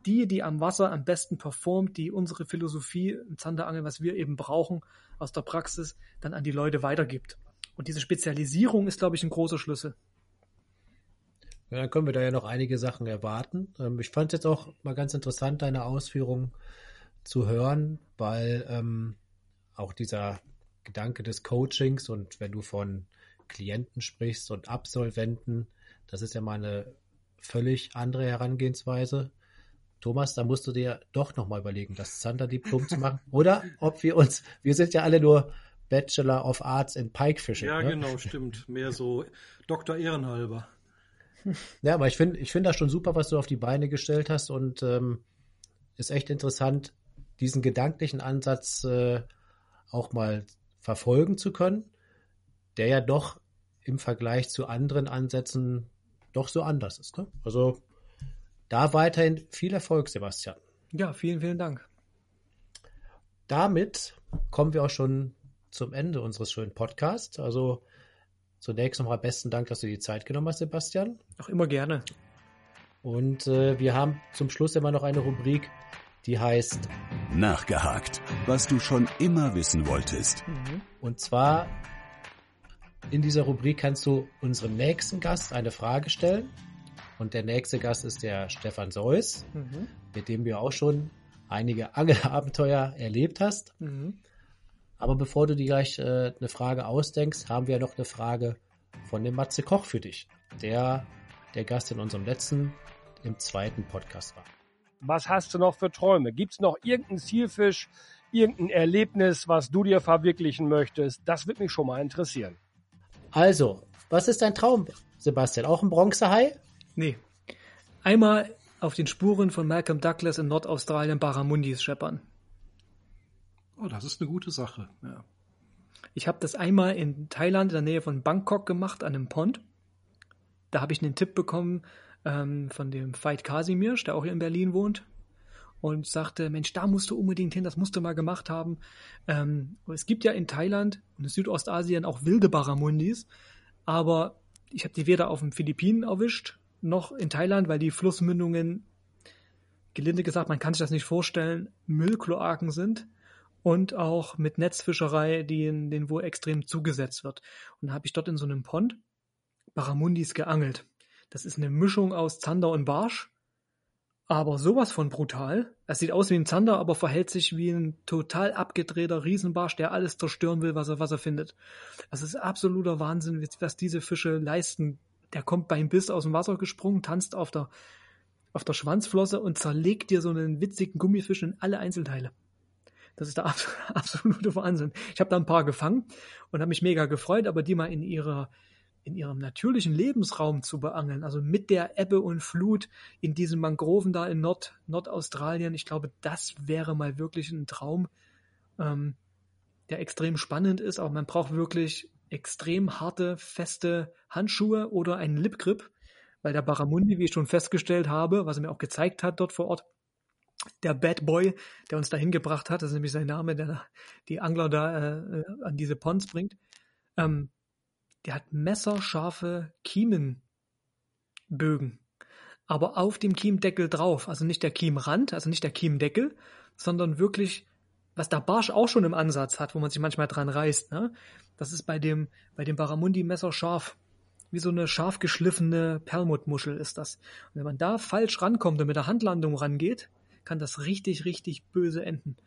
die am Wasser am besten performt, die unsere Philosophie im Zanderangeln, was wir eben brauchen, aus der Praxis dann an die Leute weitergibt. Und diese Spezialisierung ist, glaube ich, ein großer Schlüssel. Ja, dann können wir da ja noch einige Sachen erwarten. Ich fand es jetzt auch mal ganz interessant, deine Ausführungen zu hören, weil auch dieser Gedanke des Coachings und wenn du von Klienten sprichst und Absolventen, das ist ja mal eine völlig andere Herangehensweise. Thomas, da musst du dir doch nochmal überlegen, das Zanderdiplom zu machen. Oder ob wir uns, wir sind ja alle nur Bachelor of Arts in Pikefishing. Ja, ne? Genau, stimmt. Mehr so Doktor Ehrenhalber. Ja, aber ich find das schon super, was du auf die Beine gestellt hast, und ist echt interessant, diesen gedanklichen Ansatz auch mal verfolgen zu können, der ja doch im Vergleich zu anderen Ansätzen doch so anders ist. Ne? Also da weiterhin viel Erfolg, Sebastian. Ja, vielen, vielen Dank. Damit kommen wir auch schon zum Ende unseres schönen Podcasts. Also zunächst nochmal besten Dank, dass du die Zeit genommen hast, Sebastian. Auch immer gerne. Und wir haben zum Schluss immer noch eine Rubrik, die heißt Nachgehakt, was du schon immer wissen wolltest. Und zwar in dieser Rubrik kannst du unserem nächsten Gast eine Frage stellen. Und der nächste Gast ist der Stefan Seuss, mit dem du auch schon einige Angelabenteuer erlebt hast. Aber bevor du dir gleich eine Frage ausdenkst, haben wir noch eine Frage von dem Matze Koch für dich, der Gast in unserem im zweiten Podcast war. Was hast du noch für Träume? Gibt es noch irgendeinen Zielfisch, irgendein Erlebnis, was du dir verwirklichen möchtest? Das würde mich schon mal interessieren. Also, was ist dein Traum, Sebastian? Auch ein Bronzehai? Nee. Einmal auf den Spuren von Malcolm Douglas in Nordaustralien Baramundis scheppern. Oh, das ist eine gute Sache. Ja. Ich habe das einmal in Thailand in der Nähe von Bangkok gemacht, an einem Pond. Da habe ich einen Tipp bekommen, von dem Veit Kasimirsch, der auch hier in Berlin wohnt, und sagte, Mensch, da musst du unbedingt hin, das musst du mal gemacht haben. Es gibt ja in Thailand und in Südostasien auch wilde Baramundis, aber ich habe die weder auf den Philippinen erwischt, noch in Thailand, weil die Flussmündungen, gelinde gesagt, man kann sich das nicht vorstellen, Müllkloaken sind und auch mit Netzfischerei, denen wohl extrem zugesetzt wird. Und da habe ich dort in so einem Pond Baramundis geangelt. Das ist eine Mischung aus Zander und Barsch, aber sowas von brutal. Es sieht aus wie ein Zander, aber verhält sich wie ein total abgedrehter Riesenbarsch, der alles zerstören will, was er findet. Das ist absoluter Wahnsinn, was diese Fische leisten. Der kommt beim Biss aus dem Wasser gesprungen, tanzt auf der Schwanzflosse und zerlegt dir so einen witzigen Gummifisch in alle Einzelteile. Das ist der absolute Wahnsinn. Ich habe da ein paar gefangen und habe mich mega gefreut, aber die mal in ihrem natürlichen Lebensraum zu beangeln, also mit der Ebbe und Flut in diesen Mangroven da in Nordaustralien, ich glaube, das wäre mal wirklich ein Traum, der extrem spannend ist, aber man braucht wirklich extrem harte, feste Handschuhe oder einen Lipgrip, weil der Barramundi, wie ich schon festgestellt habe, was er mir auch gezeigt hat dort vor Ort, der Bad Boy, der uns dahin gebracht hat, das ist nämlich sein Name, der die Angler da an diese Ponds bringt, der hat messerscharfe Kiemenbögen, aber auf dem Kiemdeckel drauf, also nicht der Kiemrand, also nicht der Kiemdeckel, sondern wirklich, was der Barsch auch schon im Ansatz hat, wo man sich manchmal dran reißt, ne? Das ist bei dem Barramundi messerscharf, wie so eine scharf geschliffene Perlmuttmuschel ist das. Und wenn man da falsch rankommt und mit der Handlandung rangeht, kann das richtig, richtig böse enden.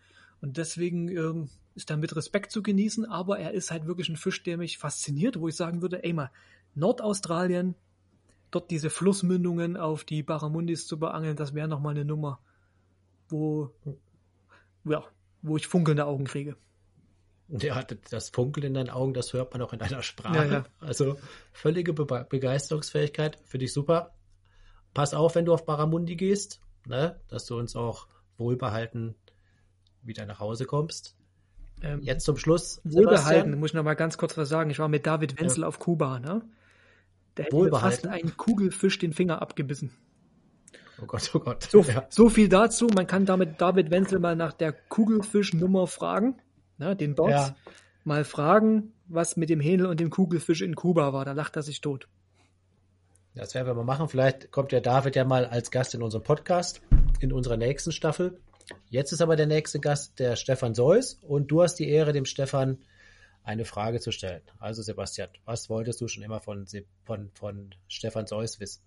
Und deswegen ist er mit Respekt zu genießen, aber er ist halt wirklich ein Fisch, der mich fasziniert, wo ich sagen würde, ey mal, Nordaustralien, dort diese Flussmündungen auf die Baramundis zu beangeln, das wäre nochmal eine Nummer, wo ich funkelnde Augen kriege. Ja, das Funkeln in deinen Augen, das hört man auch in deiner Sprache. Ja, ja. Also völlige Begeisterungsfähigkeit, finde ich super. Pass auf, wenn du auf Baramundi gehst, ne, dass du uns auch wohlbehalten wieder nach Hause kommst. Jetzt zum Schluss, wohlbehalten, muss ich noch mal ganz kurz was sagen. Ich war mit David Wenzel auf Kuba, ne? Der hat fast einen Kugelfisch den Finger abgebissen. Oh Gott, oh Gott. So viel dazu. Man kann damit David Wenzel mal nach der Kugelfischnummer fragen, ne? Den Boss. Ja. Mal fragen, was mit dem Hähnel und dem Kugelfisch in Kuba war. Da lacht er sich tot. Das werden wir mal machen. Vielleicht kommt der David ja mal als Gast in unseren Podcast, in unserer nächsten Staffel. Jetzt ist aber der nächste Gast der Stefan Seuss und du hast die Ehre, dem Stefan eine Frage zu stellen. Also Sebastian, was wolltest du schon immer von Stefan Seuss wissen?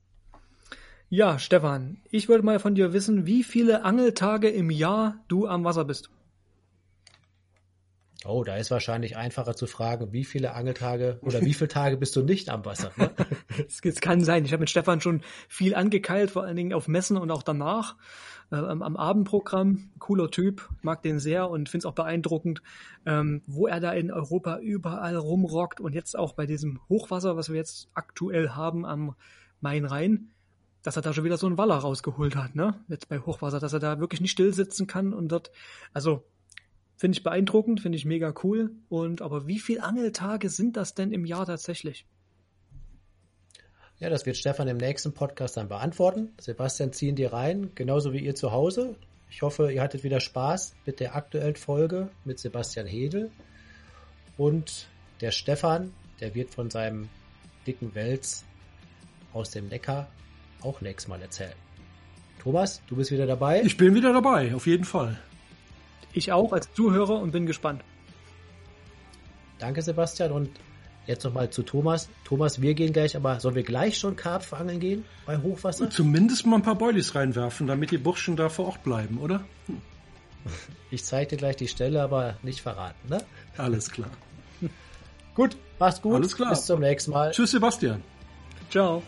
Ja, Stefan, ich wollte mal von dir wissen, wie viele Angeltage im Jahr du am Wasser bist. Oh, da ist wahrscheinlich einfacher zu fragen, wie viele Angeltage oder wie viele Tage bist du nicht am Wasser? Ne? Es kann sein. Ich habe mit Stefan schon viel angekeilt, vor allen Dingen auf Messen und auch danach am Abendprogramm. Cooler Typ, mag den sehr und finde es auch beeindruckend, wo er da in Europa überall rumrockt und jetzt auch bei diesem Hochwasser, was wir jetzt aktuell haben am Main-Rhein, dass er da schon wieder so einen Waller rausgeholt hat, ne? Jetzt bei Hochwasser, dass er da wirklich nicht still sitzen kann und dort, also finde ich beeindruckend, finde ich mega cool. Aber wie viele Angeltage sind das denn im Jahr tatsächlich? Ja, das wird Stefan im nächsten Podcast dann beantworten. Sebastian, ziehen die rein, genauso wie ihr zu Hause. Ich hoffe, ihr hattet wieder Spaß mit der aktuellen Folge mit Sebastian Hähnel. Und der Stefan, der wird von seinem dicken Wels aus dem Neckar auch nächstes Mal erzählen. Thomas, du bist wieder dabei? Ich bin wieder dabei, auf jeden Fall. Ich auch als Zuhörer und bin gespannt. Danke, Sebastian. Und jetzt nochmal zu Thomas. Thomas, wir gehen gleich, aber sollen wir gleich schon Karpfen angeln gehen bei Hochwasser? Zumindest mal ein paar Boilies reinwerfen, damit die Burschen da vor Ort bleiben, oder? Ich zeige dir gleich die Stelle, aber nicht verraten, ne? Alles klar. Gut, mach's gut. Alles klar. Bis zum nächsten Mal. Tschüss, Sebastian. Ciao.